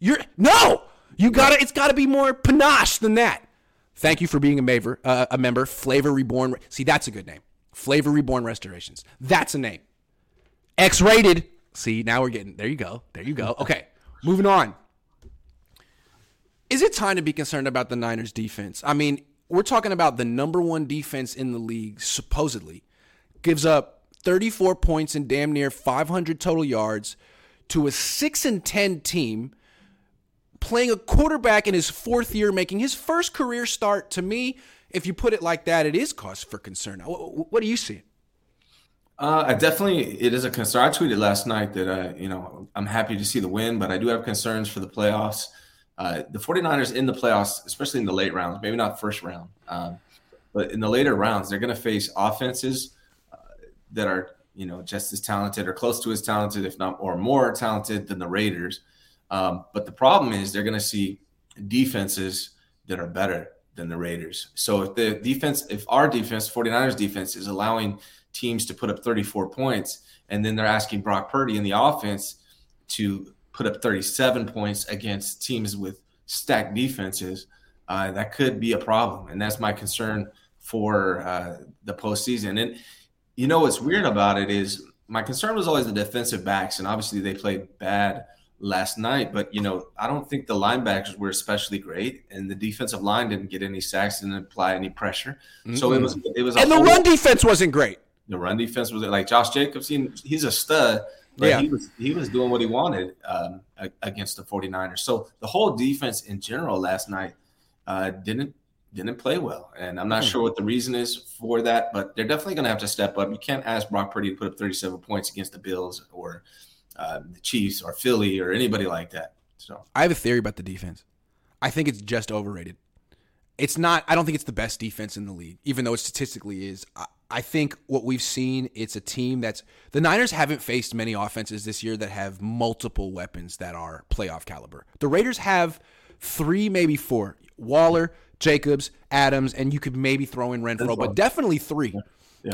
it's gotta be more panache than that. Thank you for being a member. Flavor Reborn. See, that's a good name. Flavor Reborn Restorations. That's a name. X-rated. See, now we're getting, there you go. Okay, moving on. Is it time to be concerned about the Niners defense? I mean, we're talking about the number one defense in the league, supposedly. Gives up 34 points and damn near 500 total yards to a 6-10 team, playing a quarterback in his fourth year, making his first career start. To me, if you put it like that, it is cause for concern. What do you see? It is a concern. I tweeted last night that I'm happy to see the win, but I do have concerns for the playoffs. The 49ers in the playoffs, especially in the late rounds, maybe not first round, but in the later rounds, they're going to face offenses that are, just as talented or close to as talented, if not or more talented than the Raiders. But the problem is they're going to see defenses that are better than the Raiders. So if our defense, 49ers defense, is allowing teams to put up 34 points, and then they're asking Brock Purdy in the offense to put up 37 points against teams with stacked defenses, that could be a problem. And that's my concern for the postseason. And what's weird about it is my concern was always the defensive backs, and obviously they played bad last night, but I don't think the linebackers were especially great, and the defensive line didn't get any sacks, didn't apply any pressure. Mm-hmm. So it was, and the run defense wasn't great. The run defense was like Josh Jacobs. He's a stud, but yeah, he was doing what he wanted against the 49ers. So the whole defense in general last night didn't play well, and I'm not sure what the reason is for that, but they're definitely going to have to step up. You can't ask Brock Purdy to put up 37 points against the Bills or the Chiefs or Philly or anybody like that. So I have a theory about the defense. I think it's just overrated. It's not. I don't think it's the best defense in the league, even though it statistically is. I think what we've seen, it's a team that's – the Niners haven't faced many offenses this year that have multiple weapons that are playoff caliber. The Raiders have 3, maybe 4. Waller, Jacobs, Adams, and you could maybe throw in Renfro, but definitely 3. Yeah.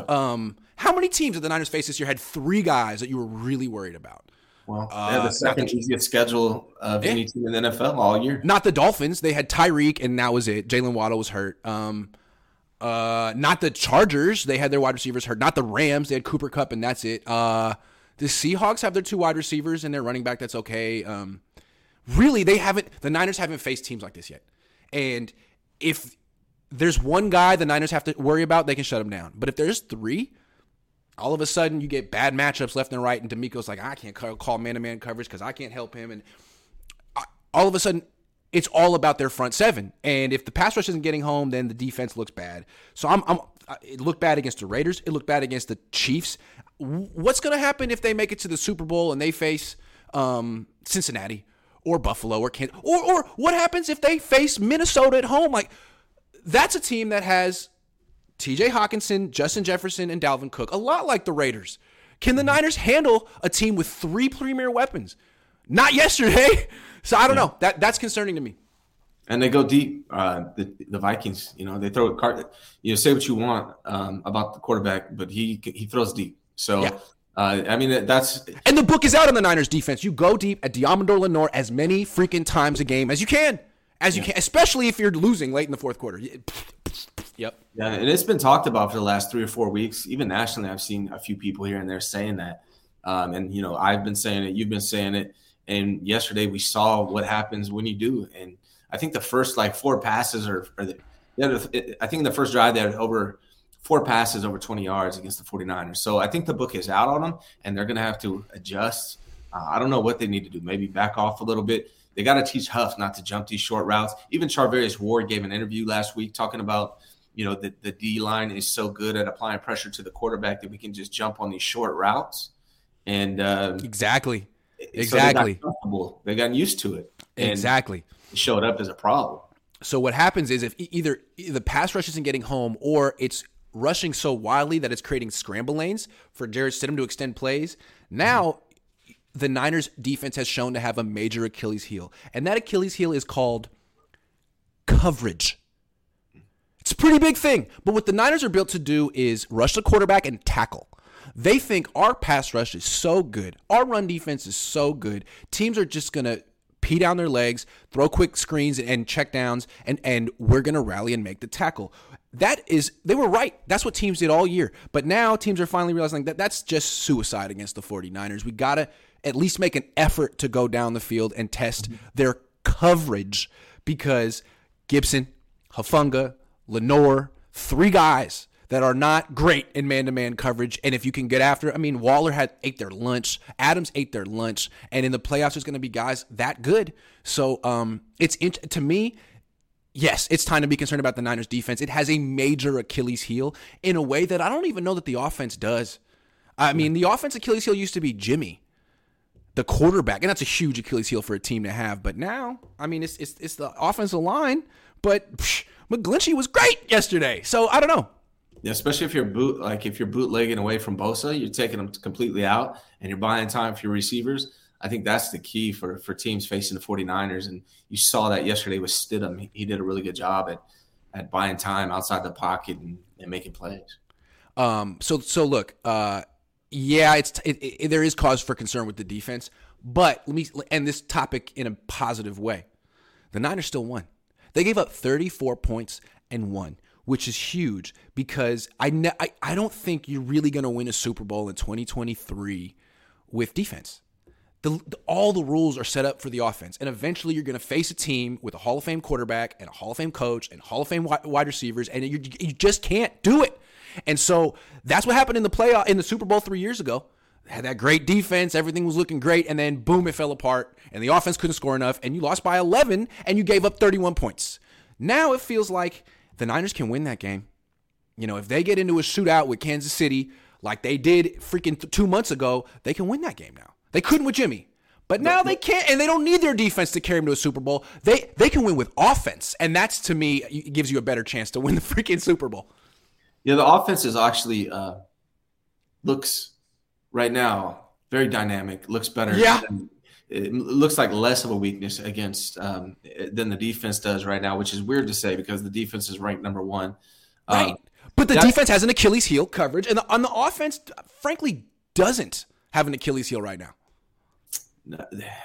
How many teams that the Niners faced this year had 3 guys that you were really worried about? Well, they had the second easiest schedule of any team in the NFL all year. Not the Dolphins. They had Tyreek, and that was it. Jalen Waddle was hurt. Not the Chargers. They had their wide receivers hurt. Not the Rams. They had Cooper Kupp, and that's it. The Seahawks have their 2 wide receivers and their running back. That's okay. Really, the Niners haven't faced teams like this yet. And if there's one guy the Niners have to worry about, they can shut him down. But if there's 3... all of a sudden, you get bad matchups left and right, and D'Amico's like, I can't call man-to-man coverage because I can't help him. And all of a sudden, it's all about their front 7. And if the pass rush isn't getting home, then the defense looks bad. So it looked bad against the Raiders. It looked bad against the Chiefs. What's going to happen if they make it to the Super Bowl and they face Cincinnati or Buffalo or Kansas? Or what happens if they face Minnesota at home? Like, that's a team that has TJ Hawkinson, Justin Jefferson, and Dalvin Cook, a lot like the Raiders. Can the Niners handle a team with 3 premier weapons? Not yesterday. So I don't know. That's concerning to me. And they go deep. The Vikings, they throw a card. Say what you want about the quarterback, but he throws deep. So yeah. That's – and the book is out on the Niners defense. You go deep at Diamondor Lenoir as many freaking times a game as you can. Especially if you're losing late in the fourth quarter. Yep. Yeah, and it's been talked about for the last 3 or 4 weeks. Even nationally, I've seen a few people here and there saying that. I've been saying it. You've been saying it. And yesterday we saw what happens when you do. And I think the first 4 passes I think the first drive they had over 4 passes over 20 yards against the 49ers. So I think the book is out on them, and they're going to have to adjust. I don't know what they need to do. Maybe back off a little bit. They got to teach Huff not to jump these short routes. Even Charvarius Ward gave an interview last week talking about, the D line is so good at applying pressure to the quarterback that we can just jump on these short routes. And exactly. So they've gotten used to it. And exactly. It showed up as a problem. So what happens is if either the pass rush isn't getting home or it's rushing so wildly that it's creating scramble lanes for Jared Stidham to extend plays. Now, the Niners defense has shown to have a major Achilles heel, and that Achilles heel is called coverage. It's a pretty big thing, but what the Niners are built to do is rush the quarterback and tackle. They think our pass rush is so good, our run defense is so good, teams are just going to pee down their legs, throw quick screens and check downs, and we're going to rally and make the tackle. That is, they were right. That's what teams did all year. But now teams are finally realizing that that's just suicide against the 49ers. We got to at least make an effort to go down the field and test their coverage, because Gibson, Hufanga, Lenoir, three guys that are not great in man-to-man coverage. And if you can get after, I mean, Waller ate their lunch. Adams ate their lunch. And in the playoffs, there's going to be guys that good. So to me, yes, it's time to be concerned about the Niners defense. It has a major Achilles heel in a way that I don't even know that the offense does. I mean, the offense Achilles heel used to be Jimmy, the quarterback. And that's a huge Achilles heel for a team to have. But now, I mean, it's the offensive line. But McGlinchey was great yesterday. So I don't know. Yeah, especially if you're bootlegging away from Bosa, you're taking them completely out and you're buying time for your receivers. I think that's the key for teams facing the 49ers. And you saw that yesterday with Stidham. He did a really good job at buying time outside the pocket and making plays. There is cause for concern with the defense, but let me end this topic in a positive way. The Niners still won. They gave up 34 points and won, which is huge, because I don't think you're really going to win a Super Bowl in 2023 with defense. All the rules are set up for the offense, and eventually you're going to face a team with a Hall of Fame quarterback and a Hall of Fame coach and Hall of Fame wide receivers, and you just can't do it. And so that's what happened in the playoff in the Super Bowl 3 years ago. They had that great defense, everything was looking great, and then boom, it fell apart, and the offense couldn't score enough, and you lost by 11, and you gave up 31 points. Now it feels like the Niners can win that game. You know, if they get into a shootout with Kansas City like they did freaking 2 months ago, they can win that game now. They couldn't with Jimmy, but now they can't, and they don't need their defense to carry them to a Super Bowl. They can win with offense, and that's, to me, gives you a better chance to win the freaking Super Bowl. Yeah, the offense is actually looks right now very dynamic, looks better. Yeah. It looks like less of a weakness against than the defense does right now, which is weird to say because the defense is ranked number one. Right. But the defense has an Achilles heel coverage, and on the offense, frankly, doesn't have an Achilles heel right now.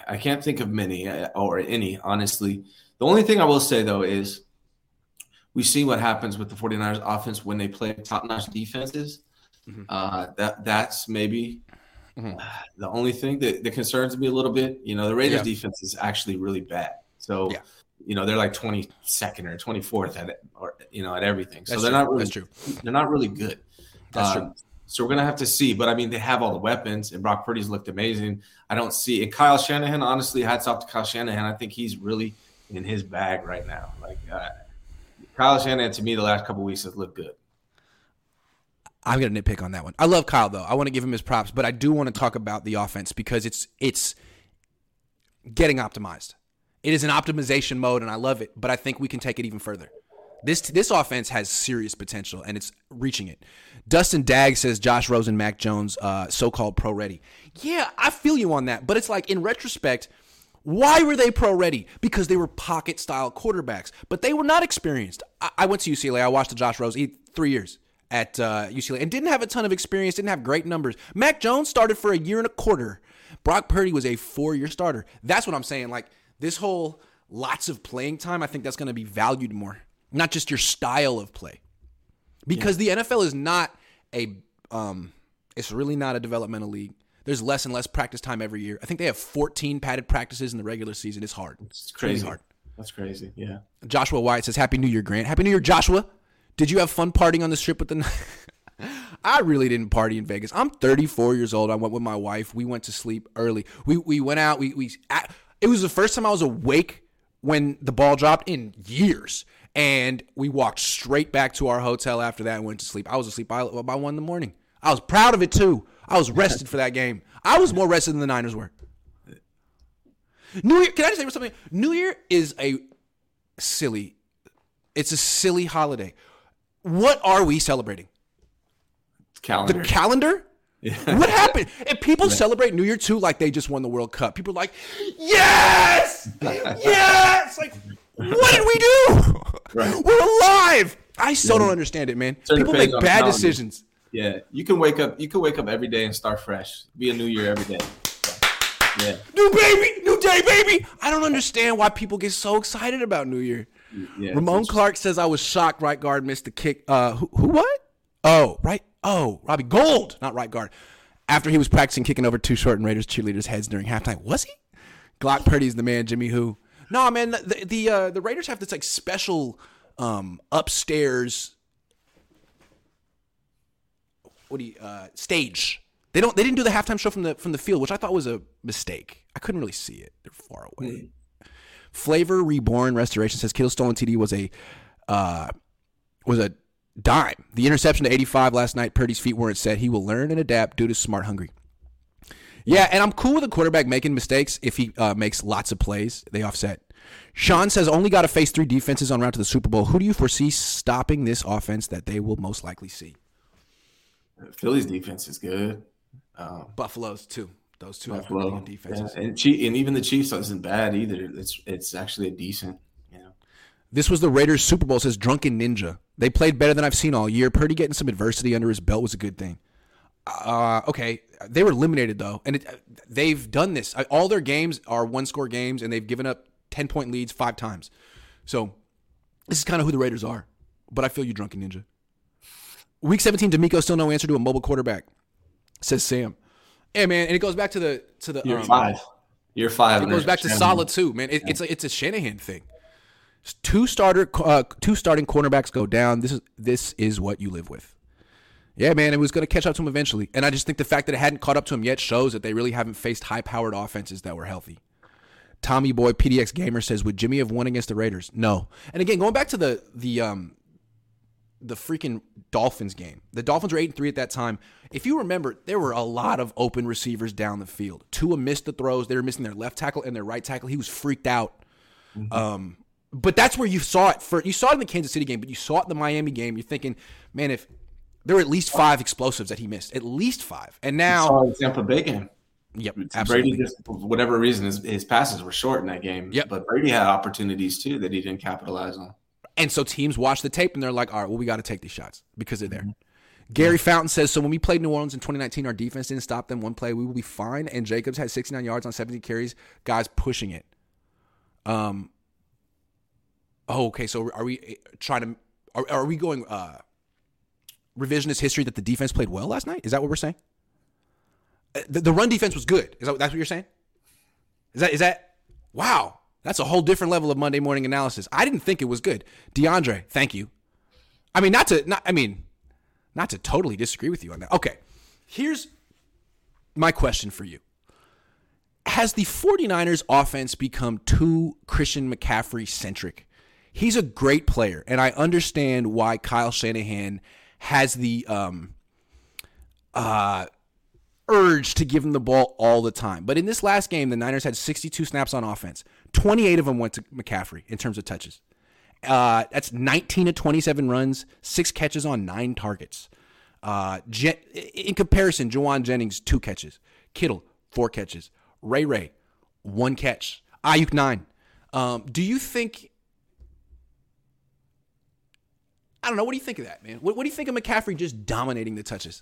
I can't think of many or any, honestly. The only thing I will say, though, is we see what happens with the 49ers offense when they play top-notch defenses. Mm-hmm. That's maybe – Mm-hmm. The only thing that concerns me a little bit, you know, the Raiders defense is actually really bad. So, you know, they're like 22nd or 24th at it, or, you know, at everything. So they're not really good. That's true. So we're going to have to see. But, I mean, they have all the weapons, and Brock Purdy's looked amazing. I don't see – and Kyle Shanahan, honestly, hats off to Kyle Shanahan. I think he's really in his bag right now. Like, Kyle Shanahan, to me, the last couple of weeks has looked good. I'm going to nitpick on that one. I love Kyle, though. I want to give him his props, but I do want to talk about the offense because it's getting optimized. It is an optimization mode, and I love it, but I think we can take it even further. This offense has serious potential, and it's reaching it. Dustin Dagg says Josh Rosen, Mac Jones, so-called pro-ready. Yeah, I feel you on that, but it's like, in retrospect, why were they pro-ready? Because they were pocket-style quarterbacks, but they were not experienced. I went to UCLA. I watched the Josh Rosen. 3 years at UCLA, and didn't have a ton of experience, didn't have great numbers. Mac Jones started for a year and a quarter. Brock Purdy was a 4-year starter. That's what I'm saying. Like, this whole lots of playing time, I think that's going to be valued more, not just your style of play. Because the NFL is not it's really not a developmental league. There's less and less practice time every year. I think they have 14 padded practices in the regular season. It's hard. It's crazy hard. That's crazy, yeah. Joshua White says, Happy New Year, Grant. Happy New Year, Joshua. Did you have fun partying on the strip with the – I really didn't party in Vegas. I'm 34 years old. I went with my wife. We went to sleep early. We went out. It was the first time I was awake when the ball dropped in years. And we walked straight back to our hotel after that and went to sleep. I was asleep by 1 in the morning. I was proud of it, too. I was rested for that game. I was more rested than the Niners were. New Year – can I just say something? New Year is a silly holiday. What are we celebrating? calendar. The calendar? Yeah. What happened? And people celebrate New Year too, like they just won the World Cup. People are like, yes, yes. Like, what did we do? Right. We're alive. I still don't understand it, man. People make bad decisions. Yeah, you can wake up. You can wake up every day and start fresh. Be a new year every day. Yeah. New baby, new day, baby. I don't understand why people get so excited about New Year. Yeah, Ramon Clark says I was shocked. Right guard missed the kick. Who? What? Oh, right. Oh, Robbie Gold, not right guard. After he was practicing kicking over two short and Raiders cheerleaders' heads during halftime. Was he? Glock Purdy's the man, Jimmy who? No, man, the Raiders have this like special upstairs stage. They didn't do the halftime show from the field, which I thought was a mistake. I couldn't really see it. They're far away. Flavor Reborn Restoration says Kittle's stolen TD was a dime. The interception to 85 last night, Purdy's feet weren't set. He will learn and adapt. Dude is smart, hungry. Yeah, and I'm cool with a quarterback making mistakes if he makes lots of plays. They offset. Sean says only got to face three defenses on route to the Super Bowl. Who do you foresee stopping this offense that they will most likely see? Philly's defense is good. Buffalo's too. Those two Buffalo, have defenses. Yeah. And even the Chiefs isn't bad either. It's actually a decent. This was the Raiders Super Bowl, says Drunken Ninja. They played better than I've seen all year. Purdy getting some adversity under his belt was a good thing. Okay, they were eliminated, though, and they've done this. All their games are one-score games, and they've given up 10-point leads 5 times. So this is kind of who the Raiders are, but I feel you, Drunken Ninja. Week 17, D'Amico still no answer to a mobile quarterback, says Sam. Hey, man, and it goes back to the Year 5. Year 5. It goes back to Sala, too, man. It's a Shanahan thing. Two starting cornerbacks go down. This is what you live with. Yeah, man, it was going to catch up to him eventually. And I just think the fact that it hadn't caught up to him yet shows that they really haven't faced high-powered offenses that were healthy. Tommy Boy, PDX Gamer, says, would Jimmy have won against the Raiders? No. And again, going back to the freaking Dolphins game. The Dolphins were 8-3 at that time. If you remember, there were a lot of open receivers down the field. Tua missed the throws. They were missing their left tackle and their right tackle. He was freaked out. Mm-hmm. But that's where you saw it. You saw it in the Kansas City game, but you saw it in the Miami game. You're thinking, man, if there were at least 5 explosives that he missed, at least 5. And now, saw the Tampa Bay game. Yep, absolutely. Brady just, for whatever reason, his passes were short in that game. Yep. But Brady had opportunities too that he didn't capitalize on. And so teams watch the tape and they're like, all right, well, we got to take these shots because they're there. Mm-hmm. Gary Fountain says, so when we played New Orleans in 2019, our defense didn't stop them. One play, we will be fine. And Jacobs had 69 yards on 70 carries. Guys pushing it. Oh, okay. So are we trying to are we going revisionist history that the defense played well last night? Is that what we're saying? The run defense was good. Is that's what you're saying? Is that wow? That's a whole different level of Monday morning analysis. I didn't think it was good, DeAndre. Thank you. I mean, not to totally disagree with you on that. Okay, here's my question for you. Has the 49ers offense become too Christian McCaffrey centric? He's a great player, and I understand why Kyle Shanahan has the urge to give him the ball all the time. But in this last game, the Niners had 62 snaps on offense. 28 of them went to McCaffrey in terms of touches. That's 19 of 27 runs, 6 catches on 9 targets. In comparison, Jauan Jennings, 2 catches. Kittle, 4 catches. Ray Ray, 1 catch. Aiyuk, 9. Do you think... I don't know. What do you think of that, man? What do you think of McCaffrey just dominating the touches?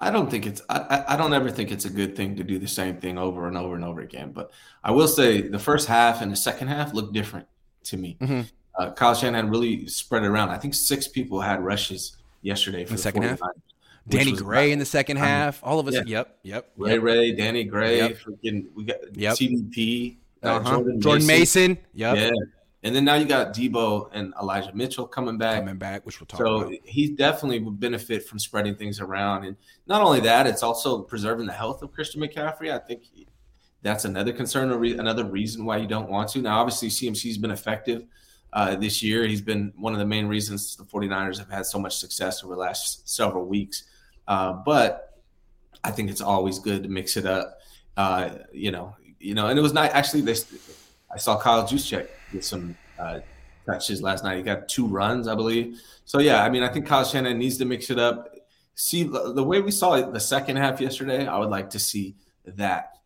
I don't think it's. I don't ever think it's a good thing to do the same thing over and over and over again. But I will say the first half and the second half look different to me. Mm-hmm. Kyle Shanahan really spread it around. I think 6 people had rushes yesterday for the second half. Danny Gray in the second half. All of us. Yeah. Yep. Ray, Danny Gray. Yep. We got CDP. Jordan Mason. Yep. Yeah. And then now you got Debo and Elijah Mitchell coming back, which we'll talk about. So he definitely would benefit from spreading things around. And not only that, it's also preserving the health of Christian McCaffrey. I think that's another concern, another reason why you don't want to. Now, obviously, CMC's been effective this year. He's been one of the main reasons the 49ers have had so much success over the last several weeks. But I think it's always good to mix it up, and it was not actually this. I saw Kyle Juszczyk get some touches last night. He got 2 runs, I believe. So, yeah, I mean, I think Kyle Shanahan needs to mix it up. see the way we saw it the second half yesterday, I would like to see that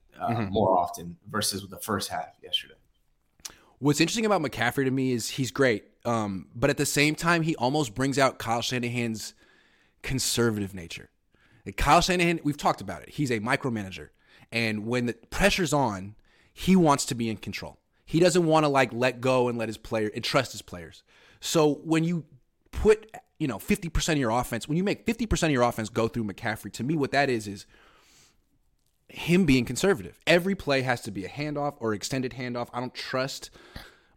more often versus the first half yesterday. What's interesting about McCaffrey to me is he's great, but at the same time, he almost brings out Kyle Shanahan's conservative nature. Like Kyle Shanahan, we've talked about it. He's a micromanager, and when the pressure's on, he wants to be in control. He doesn't want to like let go and let his player and trust his players. So when you put 50% of your offense, when you make 50% of your offense go through McCaffrey, to me what that is him being conservative. Every play has to be a handoff or extended handoff. I don't trust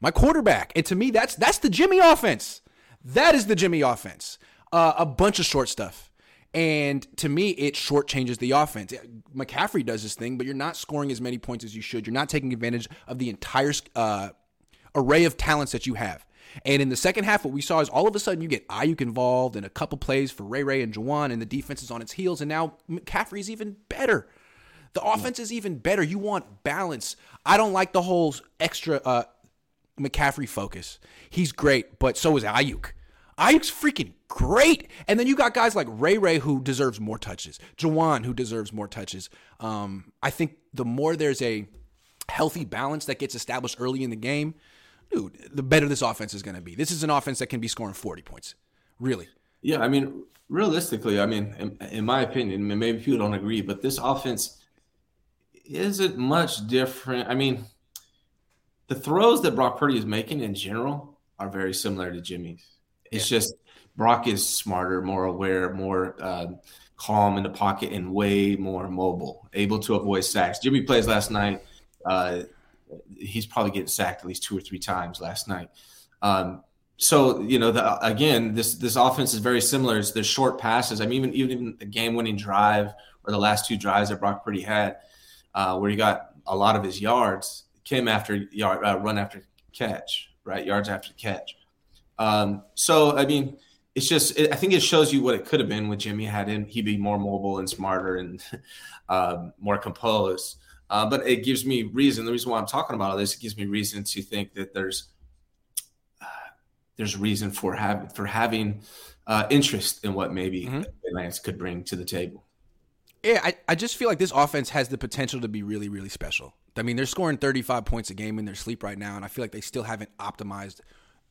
my quarterback. And to me, that's the Jimmy offense. That is the Jimmy offense. A bunch of short stuff. And to me, it shortchanges the offense. McCaffrey does his thing, but you're not scoring as many points as you should. You're not taking advantage of the entire array of talents that you have. And in the second half, what we saw is all of a sudden you get Aiyuk involved in a couple plays for Ray Ray and Jauan, and the defense is on its heels, and now McCaffrey's even better. The offense is even better. You want balance. I don't like the whole extra McCaffrey focus. He's great, but so is Aiyuk. Ayuk's freaking great. And then you got guys like Ray Ray who deserves more touches. Jauan who deserves more touches. I think the more there's a healthy balance that gets established early in the game, dude, the better this offense is going to be. This is an offense that can be scoring 40 points, really. Yeah, I mean, realistically, in my opinion, maybe people don't agree, but this offense isn't much different. I mean, the throws that Brock Purdy is making in general are very similar to Jimmy's. It's just Brock is smarter, more aware, more calm in the pocket, and way more mobile, able to avoid sacks. Jimmy plays last night. He's probably getting sacked at least 2 or 3 times last night. This offense is very similar. It's the short passes. I mean, even the game-winning drive or the last 2 drives that Brock Purdy had, where he got a lot of his yards, came after run after catch, right? Yards after catch. I think it shows you what it could have been with Jimmy had him. He'd be more mobile and smarter and more composed. But it gives me reason. The reason why I'm talking about all this, it gives me reason to think that there's reason for having interest in what maybe Lance could bring to the table. Yeah, I just feel like this offense has the potential to be really, really special. I mean, they're scoring 35 points a game in their sleep right now, and I feel like they still haven't optimized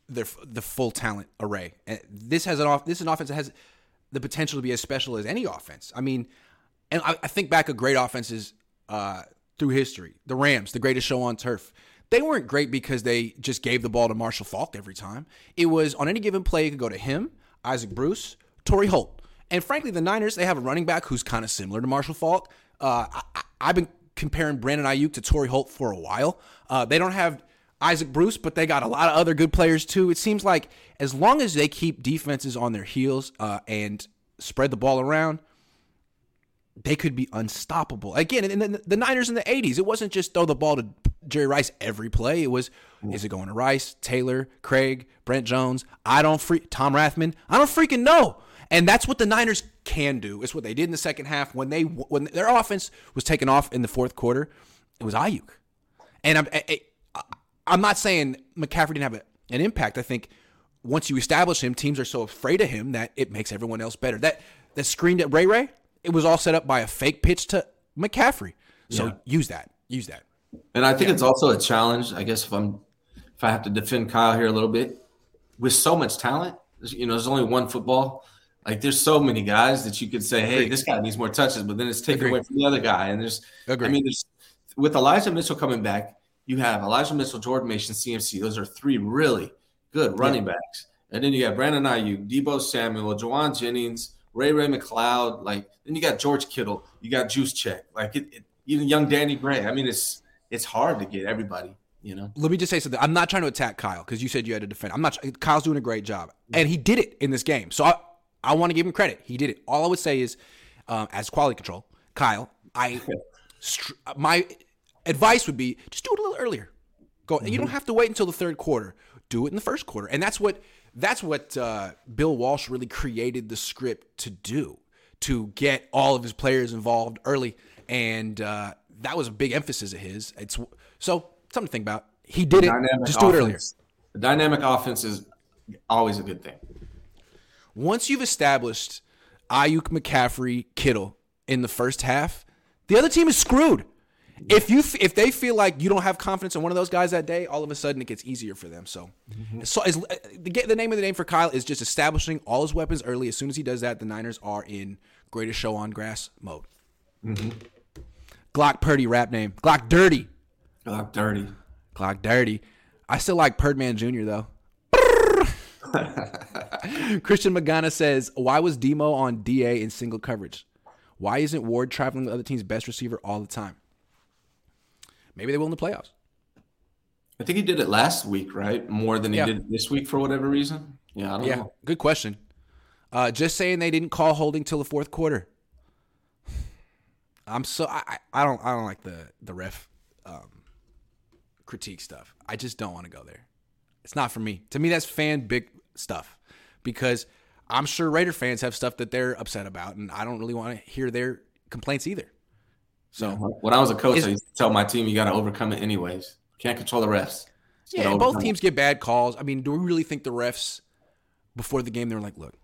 the full talent array. And this is an offense that has the potential to be as special as any offense. I mean, and I think back of great offenses through history. The Rams, the greatest show on turf. They weren't great because they just gave the ball to Marshall Faulk every time. It was on any given play, it could go to him, Isaac Bruce, Torrey Holt. And frankly, the Niners, they have a running back who's kind of similar to Marshall Faulk. I've been comparing Brandon Aiyuk to Torrey Holt for a while. They don't have Isaac Bruce, but they got a lot of other good players too. It seems like as long as they keep defenses on their heels and spread the ball around, they could be unstoppable. Again, in the Niners in the 80s, it wasn't just throw the ball to Jerry Rice every play. It was, is it going to Rice, Taylor, Craig, Brent Jones? Tom Rathman. I don't freaking know. And that's what the Niners can do. It's what they did in the second half when their offense was taken off in the fourth quarter. It was Aiyuk. And I'm not saying McCaffrey didn't have an impact. I think once you establish him, teams are so afraid of him that it makes everyone else better. That screen at Ray Ray, it was all set up by a fake pitch to McCaffrey. So use that. And I think it's also a challenge, I guess, if I have to defend Kyle here a little bit. With so much talent, there's only one football. Like, there's so many guys that you could say, hey, this guy needs more touches, but then it's taken away from the other guy. And with Elijah Mitchell coming back, you have Elijah Mitchell, Jordan Mason, CMC. Those are 3 really good running backs. And then you got Brandon Aiyuk, Debo Samuel, Jauan Jennings, Ray Ray McCloud. Then you got George Kittle. You got Juice Check. Even young Danny Gray. I mean, it's hard to get everybody, Let me just say something. I'm not trying to attack Kyle because you said you had to defend. Kyle's doing a great job. And he did it in this game. So I want to give him credit. He did it. All I would say is, as quality control, Kyle, my advice would be just do it a little earlier. You don't have to wait until the third quarter. Do it in the first quarter. And that's what Bill Walsh really created the script to do, to get all of his players involved early. And that was a big emphasis of his. So something to think about. He did it. Just do it earlier. The dynamic offense is always a good thing. Once you've established Aiyuk, McCaffrey, Kittle in the first half, the other team is screwed. If they feel like you don't have confidence in one of those guys that day, all of a sudden it gets easier for them. So the name of the game for Kyle is just establishing all his weapons early. As soon as he does that, the Niners are in greatest show on grass mode. Mm-hmm. Glock Purdy rap name. Glock Dirty. I still like Birdman Jr. though. Christian Magana says, why was Demo on DA in single coverage? Why isn't Ward traveling with other team's best receiver all the time? Maybe they will in the playoffs. I think he did it last week, right? More than he did this week for whatever reason. Yeah, I don't know. Good question. Just saying they didn't call holding till the fourth quarter. I don't like the ref critique stuff. I just don't want to go there. It's not for me. To me, that's fan big stuff, because I'm sure Raider fans have stuff that they're upset about, and I don't really want to hear their complaints either. So when I was a coach, I used to tell my team, you got to overcome it anyways. Can't control the refs. Yeah, and both teams get bad calls. I mean, do we really think the refs before the game, they were like, look,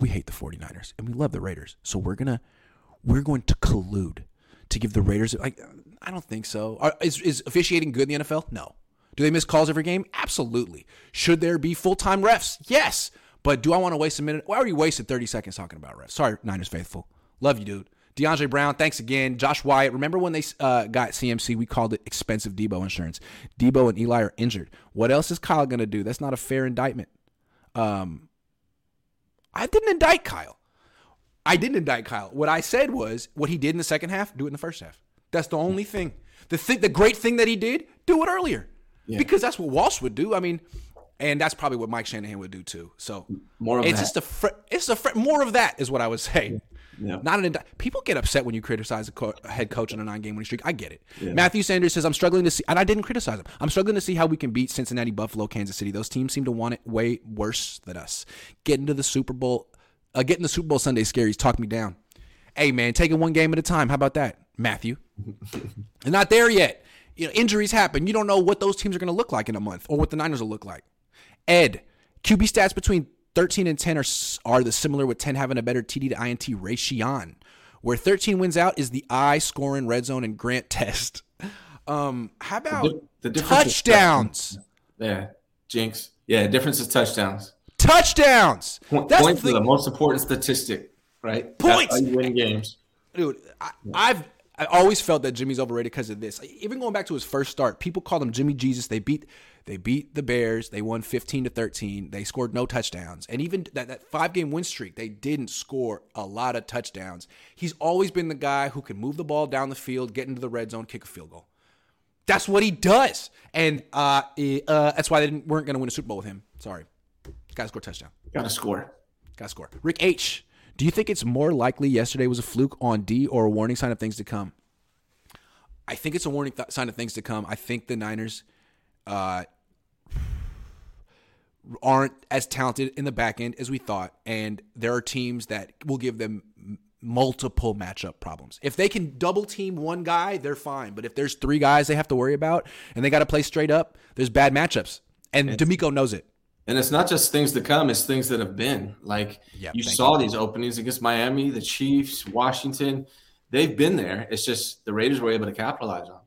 we hate the 49ers and we love the Raiders, so we're going to collude to give the Raiders – like, I don't think so. Is officiating good in the NFL? No. Do they miss calls every game? Absolutely. Should there be full-time refs? Yes. But do I want to waste a minute? Well, I already wasted 30 seconds talking about refs. Sorry, Niners faithful. Love you, dude. DeAndre Brown, thanks again. Josh Wyatt, remember when they got CMC, we called it expensive Debo insurance. Debo and Eli are injured. What else is Kyle going to do? That's not a fair indictment. I didn't indict Kyle. What I said was, what he did in the second half, do it in the first half. That's the only thing. The great thing that he did, do it earlier. Yeah. Because that's what Walsh would do. I mean, and that's probably what Mike Shanahan would do too. So more of it's that. More of that is what I would say. Yeah. Yeah. People get upset when you criticize a head coach on a 9-game winning streak. I get it. Yeah. Matthew Sanders says, I'm struggling to see, and I didn't criticize him, I'm struggling to see how we can beat Cincinnati, Buffalo, Kansas City. Those teams seem to want it way worse than us. Getting the Super Bowl Sunday scaries talked me down. Hey, man, taking one game at a time. How about that, Matthew? They're not there yet. You know, injuries happen. You don't know what those teams are going to look like in a month or what the Niners will look like. Ed, QB stats between 13 and 10 are the similar, with 10 having a better TD to INT ratio. Where 13 wins out is the I score in red zone and Grant test. How about the touchdowns? Yeah, Jinx. Yeah, difference is touchdowns. That's points the most important statistic, right? Points. That's how you win games. Dude, I always felt that Jimmy's overrated because of this. Even going back to his first start, people called him Jimmy Jesus. They beat the Bears. They won 15-13. They scored no touchdowns. And even that 5-game win streak, they didn't score a lot of touchdowns. He's always been the guy who can move the ball down the field, get into the red zone, kick a field goal. That's what he does. And that's why they weren't going to win a Super Bowl with him. Sorry. Got to score a touchdown. Got to score. Rick H., do you think it's more likely yesterday was a fluke on D or a warning sign of things to come? I think it's a warning sign of things to come. I think the Niners aren't as talented in the back end as we thought, and there are teams that will give them multiple matchup problems. If they can double team one guy, they're fine, but if there's three guys they have to worry about and they got to play straight up, there's bad matchups, and D'Amico knows it. And it's not just things to come, it's things that have been. Like, you saw these openings against Miami, the Chiefs, Washington. They've been there. It's just the Raiders were able to capitalize on.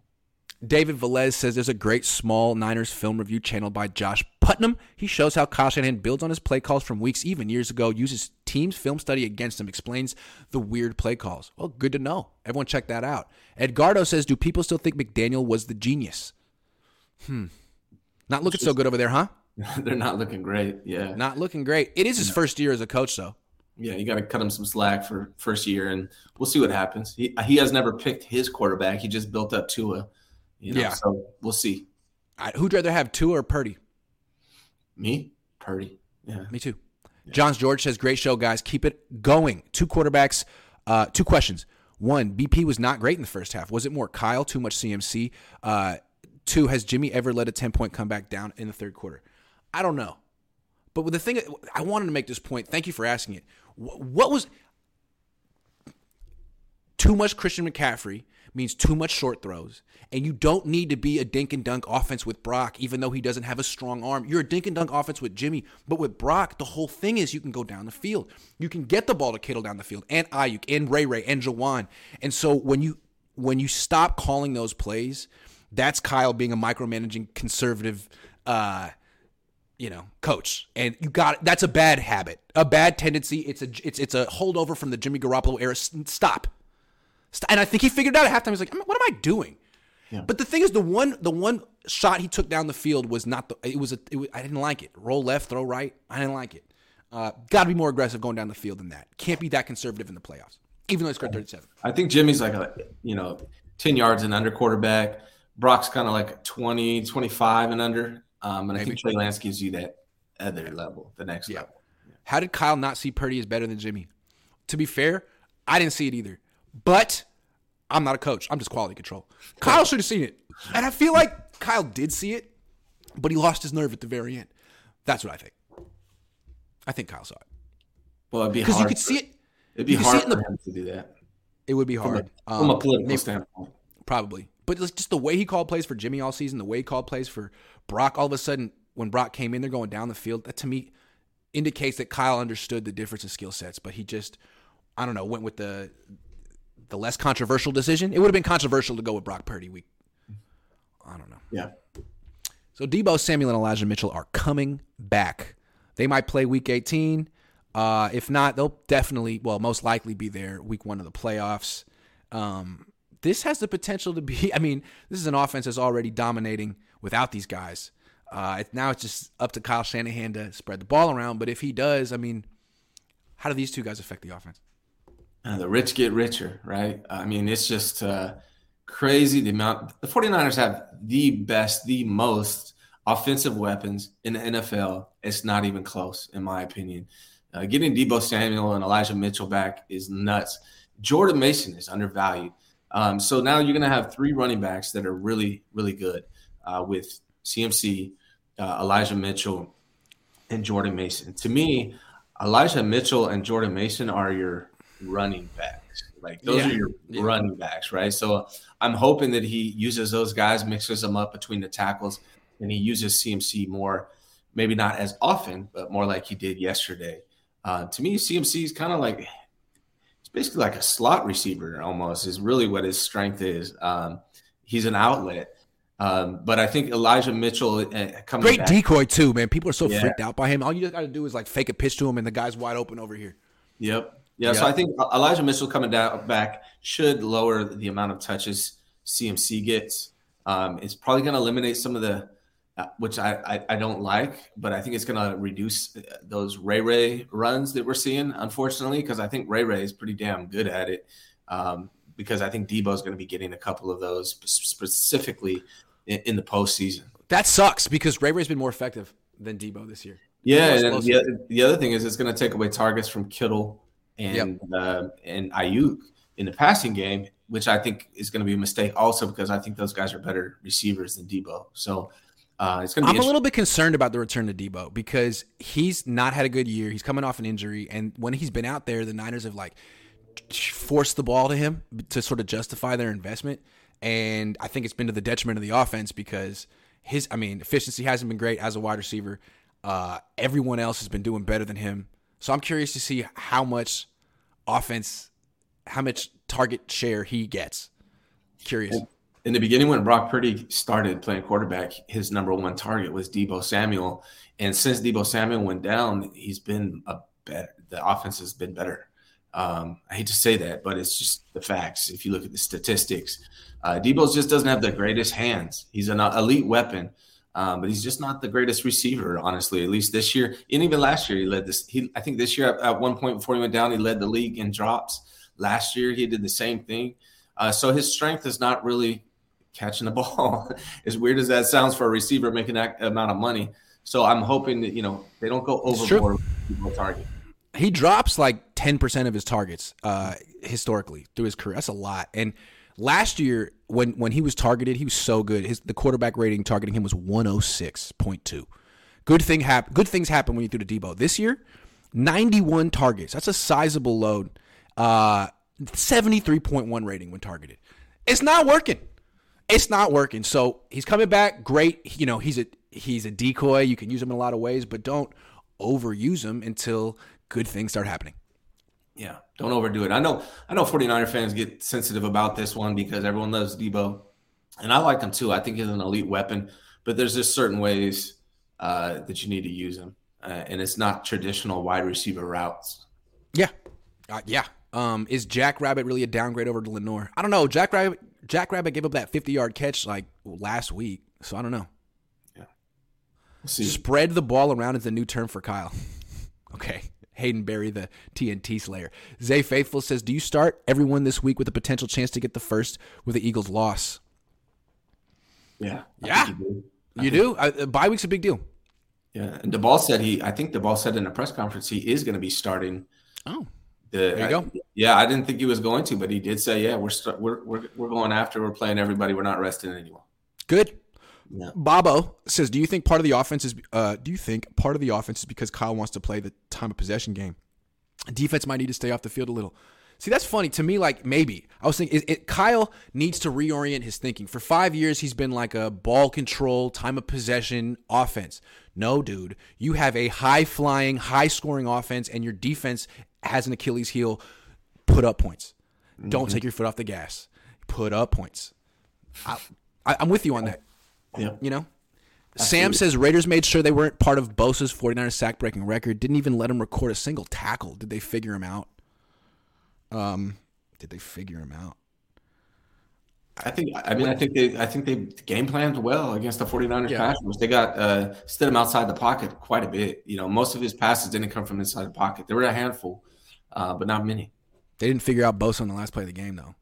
David Velez says there's a great small Niners film review channeled by Josh Putnam. He shows how Kyle Shanahan builds on his play calls from weeks, even years ago, uses teams' film study against them, explains the weird play calls. Well, good to know. Everyone check that out. Edgardo says, do people still think McDaniel was the genius? Not looking so good over there, huh? They're not looking great. Yeah. Not looking great. It is his first year as a coach, though. Yeah, you got to cut him some slack for first year, and we'll see what happens. He has never picked his quarterback. He just built up Tua. So we'll see. Who'd rather have, Tua or Purdy? Me? Purdy. Yeah. Me too. Yeah. Johns George says, great show, guys. Keep it going. Two quarterbacks. Two questions. One, BP was not great in the first half. Was it more Kyle? Too much CMC? Two, has Jimmy ever led a 10-point comeback down in the third quarter? I don't know. But the thing, I wanted to make this point. Thank you for asking it. What was Too much Christian McCaffrey means too much short throws. And you don't need to be a dink and dunk offense with Brock, even though he doesn't have a strong arm. You're a dink and dunk offense with Jimmy. But with Brock, the whole thing is you can go down the field. You can get the ball to Kittle down the field, and Aiyuk, and Ray Ray, and Jauan. And so when you stop calling those plays, that's Kyle being a micromanaging conservative coach. And that's a bad habit, a bad tendency. It's a holdover from the Jimmy Garoppolo era. Stop. And I think he figured it out at halftime. He's like, what am I doing? Yeah. But the thing is, the one shot he took down the field was not I didn't like it. Roll left, throw right. I didn't like it. Got to be more aggressive going down the field than that. Can't be that conservative in the playoffs, even though he scored 37. I think Jimmy's like 10 yards and under quarterback. Brock's kind of like 20, 25 and under. I think Trey Lance gives you that other level, the next level. Yeah. How did Kyle not see Purdy as better than Jimmy? To be fair, I didn't see it either. But I'm not a coach. I'm just quality control. Kyle should have seen it. And I feel like Kyle did see it, but he lost his nerve at the very end. That's what I think. I think Kyle saw it. Well, it'd be hard. Because you could see it. It'd be hard for him to do that. It would be hard. From a political standpoint. Probably. But just the way he called plays for Jimmy all season, the way he called plays for Brock, all of a sudden, when Brock came in, they're going down the field. That, to me, indicates that Kyle understood the difference in skill sets. But he just, I don't know, went with the less controversial decision. It would have been controversial to go with Brock Purdy week. I don't know. Yeah. So Debo Samuel and Elijah Mitchell are coming back. They might play week 18. If not, they'll most likely be there week one of the playoffs. This has the potential to be, this is an offense that's already dominating without these guys. Now it's just up to Kyle Shanahan to spread the ball around. But if he does, how do these two guys affect the offense? The rich get richer, right? It's just crazy the amount. The 49ers have the best, the most offensive weapons in the NFL. It's not even close, in my opinion. Getting Debo Samuel and Elijah Mitchell back is nuts. Jordan Mason is undervalued. So now you're going to have three running backs that are really, really good with CMC, Elijah Mitchell, and Jordan Mason. To me, Elijah Mitchell and Jordan Mason are your – running backs. Like those are your running backs, right? So I'm hoping that he uses those guys, mixes them up between the tackles, and he uses CMC more, maybe not as often, but more like he did yesterday. To me, CMC is kind of like, it's basically like a slot receiver almost is really what his strength is. He's an outlet. But I think Elijah Mitchell coming great back, decoy too, man. People are so freaked out by him. All you just got to do is like fake a pitch to him and the guy's wide open over here. Yep. Yeah, so I think Elijah Mitchell coming back should lower the amount of touches CMC gets. It's probably going to eliminate some of the, which I don't like, but I think it's going to reduce those Ray Ray runs that we're seeing, unfortunately, because I think Ray Ray is pretty damn good at it because I think Debo is going to be getting a couple of those specifically in the postseason. That sucks because Ray Ray's been more effective than Debo this year. Yeah, and the other thing is it's going to take away targets from Kittle and Aiyuk in the passing game, which I think is going to be a mistake also because I think those guys are better receivers than Debo. So it's going to be I'm a little bit concerned about the return to Debo because he's not had a good year. He's coming off an injury, and when he's been out there, the Niners have like forced the ball to him to sort of justify their investment, and I think it's been to the detriment of the offense because his efficiency hasn't been great as a wide receiver. Everyone else has been doing better than him. So I'm curious to see how much offense, how much target share he gets. Curious. In the beginning, when Brock Purdy started playing quarterback, his number one target was Debo Samuel. And since Debo Samuel went down, he's been the offense has been better. I hate to say that, but it's just the facts. If you look at the statistics, Debo just doesn't have the greatest hands. He's an elite weapon. But he's just not the greatest receiver, honestly, at least this year. And even last year, he led this. I think this year at one point before he went down, he led the league in drops. Last year, he did the same thing. So his strength is not really catching the ball, as weird as that sounds for a receiver making that amount of money. So I'm hoping that, they don't go overboard with the target. He drops like 10% of his targets historically through his career. That's a lot. And last year, when he was targeted, he was so good. The quarterback rating targeting him was 106.2. Good things happen when you threw to Debo. This year, 91 targets. That's a sizable load. 73.1 rating when targeted. It's not working. It's not working. So he's coming back. Great. You know, he's a decoy. You can use him in a lot of ways, but don't overuse him until good things start happening. Yeah, don't overdo it. I know 49er fans get sensitive about this one because everyone loves Debo. And I like him too. I think he's an elite weapon. But there's just certain ways that you need to use him. And it's not traditional wide receiver routes. Yeah. Yeah. Is Jackrabbit really a downgrade over to Lenoir? I don't know. Jackrabbit gave up that 50-yard catch like last week, so I don't know. Yeah. We'll see. Spread the ball around is the new term for Kyle. Okay. Hayden Berry, the TNT Slayer. Zay Faithful says, do you start everyone this week with a potential chance to get the first with the Eagles' loss? Yeah. Yeah. You do? Bye week's a big deal. Yeah. And Du Bois said I think Du Bois said in a press conference he is going to be starting. Oh. There you go. Yeah, I didn't think he was going to, but he did say, "Yeah, we're going after. We're playing everybody. We're not resting anyone." Good. Yeah. Bobo says, "Do you think part of the offense is? Because Kyle wants to play the time of possession game? Defense might need to stay off the field a little." See, that's funny to me. Like maybe I was thinking, Kyle needs to reorient his thinking. For 5 years, he's been like a ball control, time of possession offense. No, dude, you have a high flying, high scoring offense, and your defense has an Achilles heel. Put up points. Mm-hmm. Don't take your foot off the gas. Put up points. I'm with you on that. Yeah. You know? Absolutely. Sam says Raiders made sure they weren't part of Bosa's 49ers sack-breaking record. Didn't even let him record a single tackle. Did they figure him out? I think they game planned well against the 49ers passers. They got Stidham outside the pocket quite a bit. You know, most of his passes didn't come from inside the pocket. There were a handful, but not many. They didn't figure out Bosa on the last play of the game, though.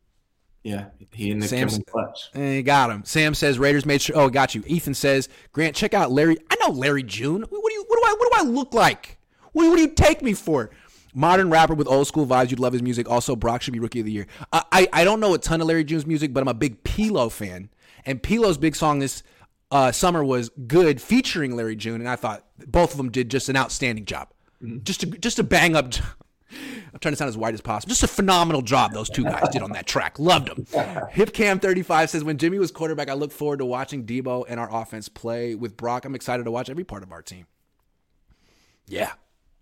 Yeah, he and the clutch. They got him. Sam says Raiders made sure. Oh, got you. Ethan says Grant, check out Larry. I know Larry June. What do I look like? What do you take me for? Modern rapper with old school vibes. You'd love his music. Also, Brock should be Rookie of the Year. I don't know a ton of Larry June's music, but I'm a big Pilo fan. And Pilo's big song this summer was Good featuring Larry June. And I thought both of them did just an outstanding job. Mm-hmm. Just a bang up job. I'm trying to sound as white as possible. Just a phenomenal job those two guys did on that track. Loved them. HipCam35 says, when Jimmy was quarterback, I look forward to watching Debo and our offense play with Brock. I'm excited to watch every part of our team. Yeah.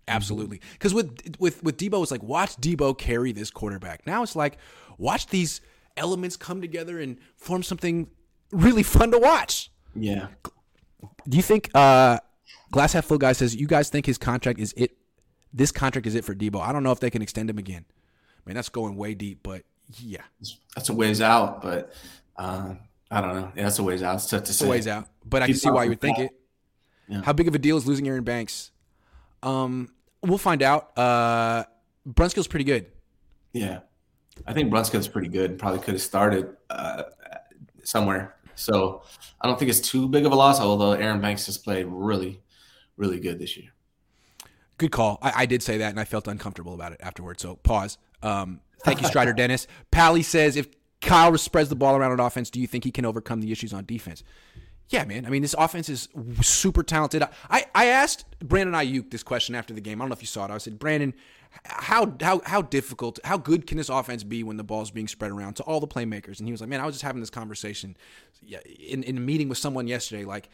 Absolutely. Because with Debo, it's like, watch Debo carry this quarterback. Now it's like, watch these elements come together and form something really fun to watch. Yeah. Do you think Glass Half Full Guy says, you guys think his contract is it? This contract is it for Debo. I don't know if they can extend him again. Man, that's going way deep, but yeah. That's a ways out, but I don't know. Yeah, that's a ways out. It's tough to say. It's a ways out, but I can see why you would think it. Yeah. How big of a deal is losing Aaron Banks? We'll find out. Brunskill's pretty good. Yeah. I think Brunskill's pretty good. Probably could have started somewhere. So I don't think it's too big of a loss, although Aaron Banks has played really, really good this year. Good call. I did say that, and I felt uncomfortable about it afterwards. So pause. Thank you, Strider Dennis. Pally says, if Kyle spreads the ball around on offense, do you think he can overcome the issues on defense? Yeah, man. I mean, this offense is super talented. I asked Brandon Aiyuk this question after the game. I don't know if you saw it. I said, Brandon, how good can this offense be when the ball's being spread around to all the playmakers? And he was like, man, I was just having this conversation in a meeting with someone yesterday. Like,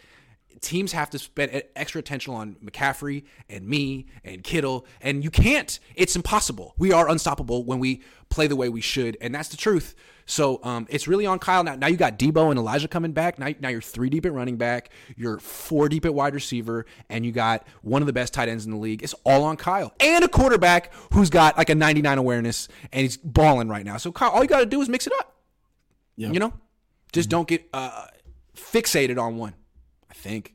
teams have to spend extra attention on McCaffrey and me and Kittle, and you can't. It's impossible. We are unstoppable when we play the way we should, and that's the truth. So it's really on Kyle. Now you got Debo and Elijah coming back. Now you're 3 deep at running back. You're 4 deep at wide receiver, and you got one of the best tight ends in the league. It's all on Kyle. And a quarterback who's got like a 99 awareness, and he's balling right now. So, Kyle, all you got to do is mix it up. Yeah. You know? Just don't get fixated on one. I think.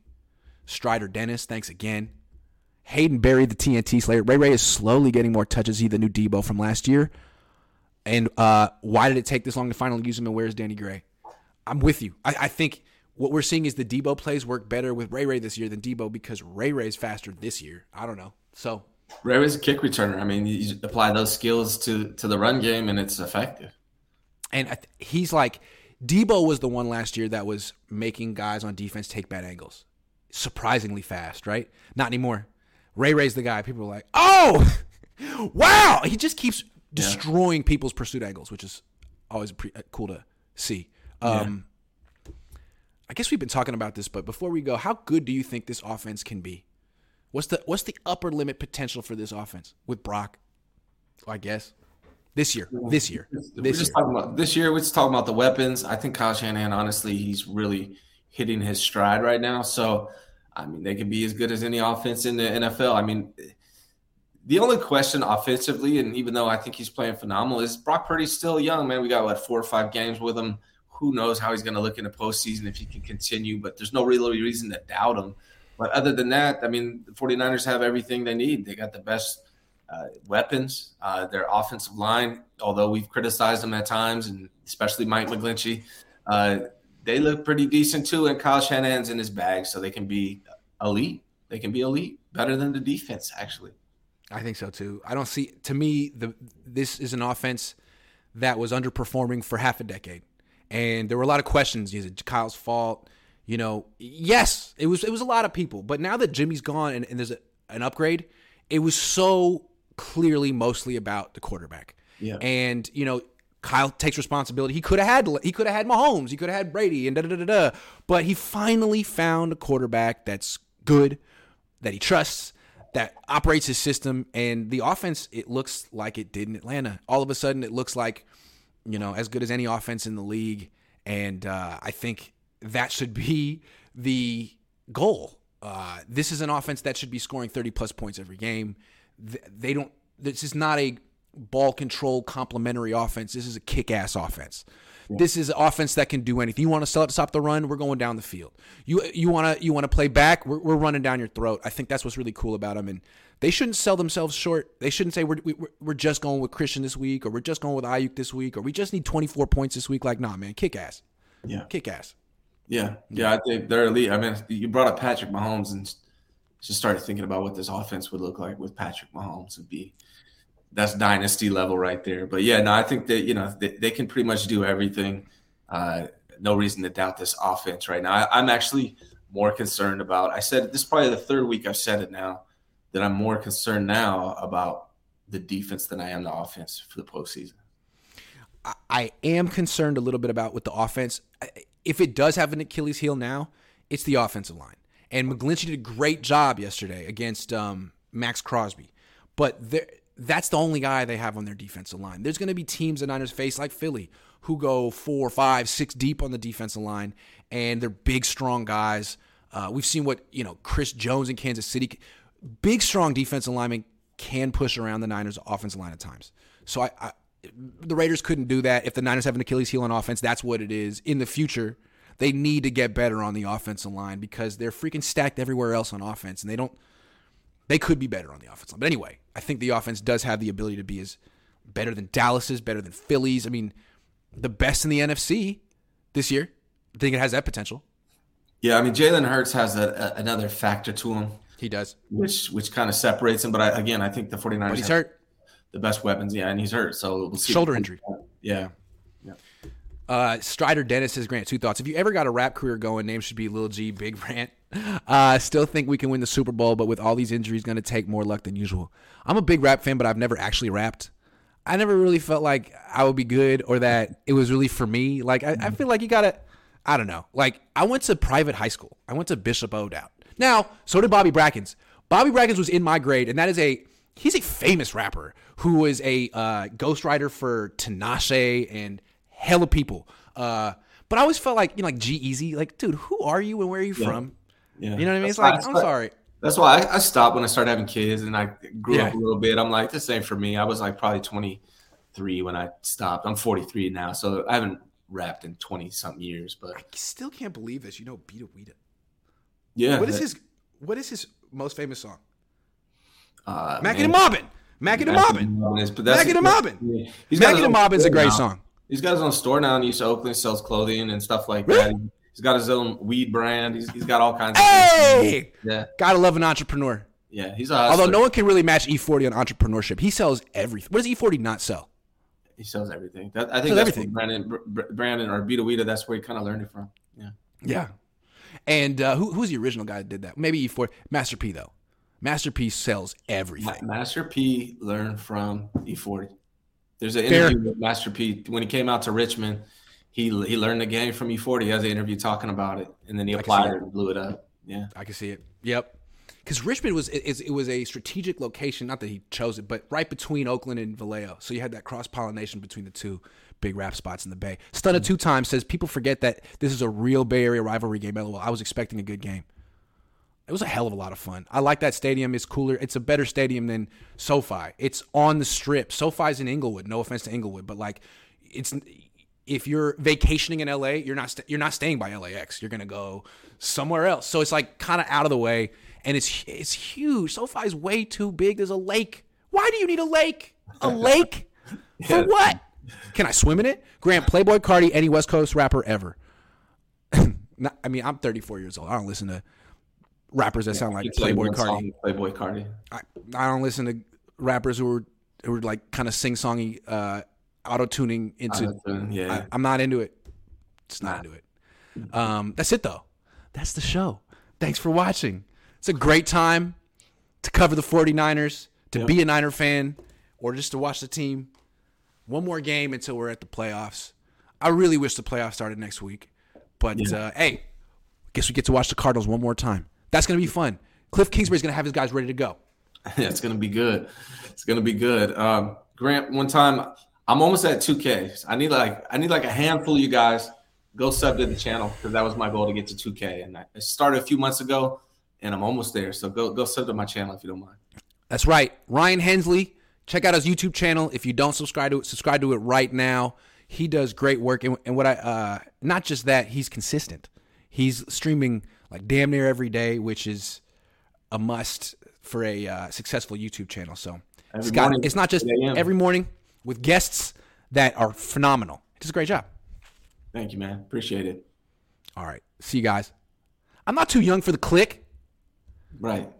Strider Dennis, thanks again. Hayden Berry, the TNT Slayer. Ray Ray is slowly getting more touches. He the new Debo from last year. And why did it take this long to finally use him, and where's Danny Gray? I'm with you. I think what we're seeing is the Debo plays work better with Ray Ray this year than Debo because Ray Ray's faster this year. I don't know. So Ray Ray's a kick returner. I mean, you apply those skills to the run game, and it's effective. And he's like – Debo was the one last year that was making guys on defense take bad angles. Surprisingly fast, right? Not anymore. Ray Ray's the guy. People are like, oh, wow. He just keeps destroying people's pursuit angles, which is always cool to see. I guess we've been talking about this, but before we go, how good do you think this offense can be? What's the upper limit potential for this offense with Brock? I guess this year. Talking about this year. We're just talking about the weapons. I think Kyle Shanahan, honestly, he's really hitting his stride right now. So, I mean, they could be as good as any offense in the NFL. I mean, the only question offensively, and even though I think he's playing phenomenal, is Brock Purdy's still young, man. We got, 4 or 5 games with him. Who knows how he's going to look in the postseason if he can continue, but there's no real reason to doubt him. But other than that, I mean, the 49ers have everything they need. They got the best weapons, their offensive line, although we've criticized them at times, and especially Mike McGlinchey. They look pretty decent too, and Kyle Shanahan's in his bag, so they can be elite. They can be elite, better than the defense, actually. I think so too. I don't see – to me, this is an offense that was underperforming for half a decade. And there were a lot of questions. Is it Kyle's fault? You know, yes, it was a lot of people. But now that Jimmy's gone and there's an upgrade, it was so clearly mostly about the quarterback. Yeah. And, you know, Kyle takes responsibility. He could have had Mahomes. He could have had Brady and da-da-da-da-da. But he finally found a quarterback that's good, that he trusts, that operates his system. And the offense, it looks like it did in Atlanta. All of a sudden, it looks like, you know, as good as any offense in the league. And I think that should be the goal. This is an offense that should be scoring 30-plus points every game. This is not a ball control complementary offense. This is a kick-ass offense. Yeah. This is an offense that can do anything. You want to stop the run, we're going down the field. You want to play back, we're running down your throat. I think that's what's really cool about them. And they shouldn't sell themselves short. They shouldn't say we're just going with Christian this week, or we're just going with Aiyuk this week, or we just need 24 points this week. Like, nah, man, kick ass. Yeah. Kick ass. Yeah. Yeah, I think they're elite. I mean, you brought up Patrick Mahomes and just started thinking about what this offense would look like with Patrick Mahomes. Would be that's dynasty level right there. But yeah, no, I think that, you know, they can pretty much do everything. No reason to doubt this offense right now. I'm actually more concerned about, I said this is probably the third week I've said it now, that I'm more concerned now about the defense than I am the offense for the postseason. I am concerned a little bit about with the offense. If it does have an Achilles heel now, it's the offensive line. And McGlinchey did a great job yesterday against Max Crosby. But that's the only guy they have on their defensive line. There's going to be teams the Niners face, like Philly, who go 4, 5, 6 deep on the defensive line, and they're big, strong guys. We've seen what, you know, Chris Jones in Kansas City – big, strong defensive linemen can push around the Niners' offensive line at times. So the Raiders couldn't do that. If the Niners have an Achilles heel on offense, that's what it is. In the future, they need to get better on the offensive line because they're freaking stacked everywhere else on offense, and they could be better on the offensive line. But anyway, I think the offense does have the ability to be as better than Dallas's, better than Philly's. I mean, the best in the NFC this year. I think it has that potential. Yeah, I mean, Jalen Hurts has another factor to him. He does. Which kind of separates him. But, I think the 49ers but he's hurt. The best weapons. Yeah, and he's hurt. So we'll see. Shoulder injury. Yeah. Strider Dennis says, Grant, 2 thoughts. If you ever got a rap career going, name should be Lil G, Big Rant. Still think we can win the Super Bowl, but with all these injuries, going to take more luck than usual. I'm a big rap fan, but I've never actually rapped. I never really felt like I would be good or that it was really for me. Like, I feel like you got to, I don't know. Like, I went to private high school. I went to Bishop O'Dowd. Now, so did Bobby Brackens. Bobby Brackens was in my grade, and he's a famous rapper who was a ghostwriter for Tinashe and hella people. But I always felt like, you know, like G-Eazy, like, dude, who are you and where are you from? Yeah. You know what I mean? It's like, I'm sorry. That's why I stopped when I started having kids, and I grew up a little bit. I'm like, this ain't for me. I was like probably 23 when I stopped. I'm 43 now, so I haven't rapped in 20-something years. But I still can't believe this. You know, Bita Wita. Yeah. What is his most famous song? Mackin' and Mobbin. Mackin' and Mobbin. Mackin' and Mobbin. Mackin' and Mobbin's a great song. He's got his own store now in East Oakland, sells clothing and stuff like that. He's got his own weed brand. He's got all kinds of things. Yeah. Gotta love an entrepreneur. Yeah, he's a hustler. Although no one can really match E-40 on entrepreneurship. He sells everything. What does E-40 not sell? He sells everything. I think that's everything. Brandon or Bita Wita, that's where he kind of learned it from. Yeah. And who's the original guy that did that? Maybe E-40. Master P, though. Master P sells everything. Master P learned from E-40. There's an interview with Master P when he came out to Richmond. He learned the game from E-40. He has an interview talking about it, and then he applied it and blew it up. Yeah, I can see it. Yep. Because Richmond was a strategic location, not that he chose it, but right between Oakland and Vallejo. So you had that cross-pollination between the two big rap spots in the Bay. Stunner Two Times says, people forget that this is a real Bay Area rivalry game. LOL. I was expecting a good game. It was a hell of a lot of fun. I like that stadium. It's cooler. It's a better stadium than SoFi. It's on the Strip. SoFi's in Inglewood. No offense to Inglewood, but like, it's... If you're vacationing in LA, you're not staying by LAX. You're gonna go somewhere else. So it's like kind of out of the way, and it's huge. SoFi is way too big. There's a lake. Why do you need a lake? A lake for what? Can I swim in it? Grant, Playboy Cardi, any West Coast rapper ever. I mean, I'm 34 years old. I don't listen to rappers that sound like Playboy Cardi. Playboy Cardi. I don't listen to rappers who are like kind of sing-songy. Auto-tuning into I'm not into it. It's not into it. That's it, though. That's the show. Thanks for watching. It's a great time to cover the 49ers, to be a Niner fan, or just to watch the team. One more game until we're at the playoffs. I really wish the playoffs started next week. But, hey, I guess we get to watch the Cardinals one more time. That's going to be fun. Cliff Kingsbury's going to have his guys ready to go. Yeah, it's going to be good. It's going to be good. Grant, one time – I'm almost at 2K. I need like a handful of you guys. Go sub to the channel because that was my goal to get to 2K. And I started a few months ago, and I'm almost there. So go sub to my channel if you don't mind. That's right. Ryan Hensley, check out his YouTube channel. If you don't subscribe to it right now. He does great work. And what I not just that, he's consistent. He's streaming like damn near every day, which is a must for a successful YouTube channel. So it's not just every morning. With guests that are phenomenal. It does a great job. Thank you, man. Appreciate it. All right. See you guys. I'm not too young for the click. Right.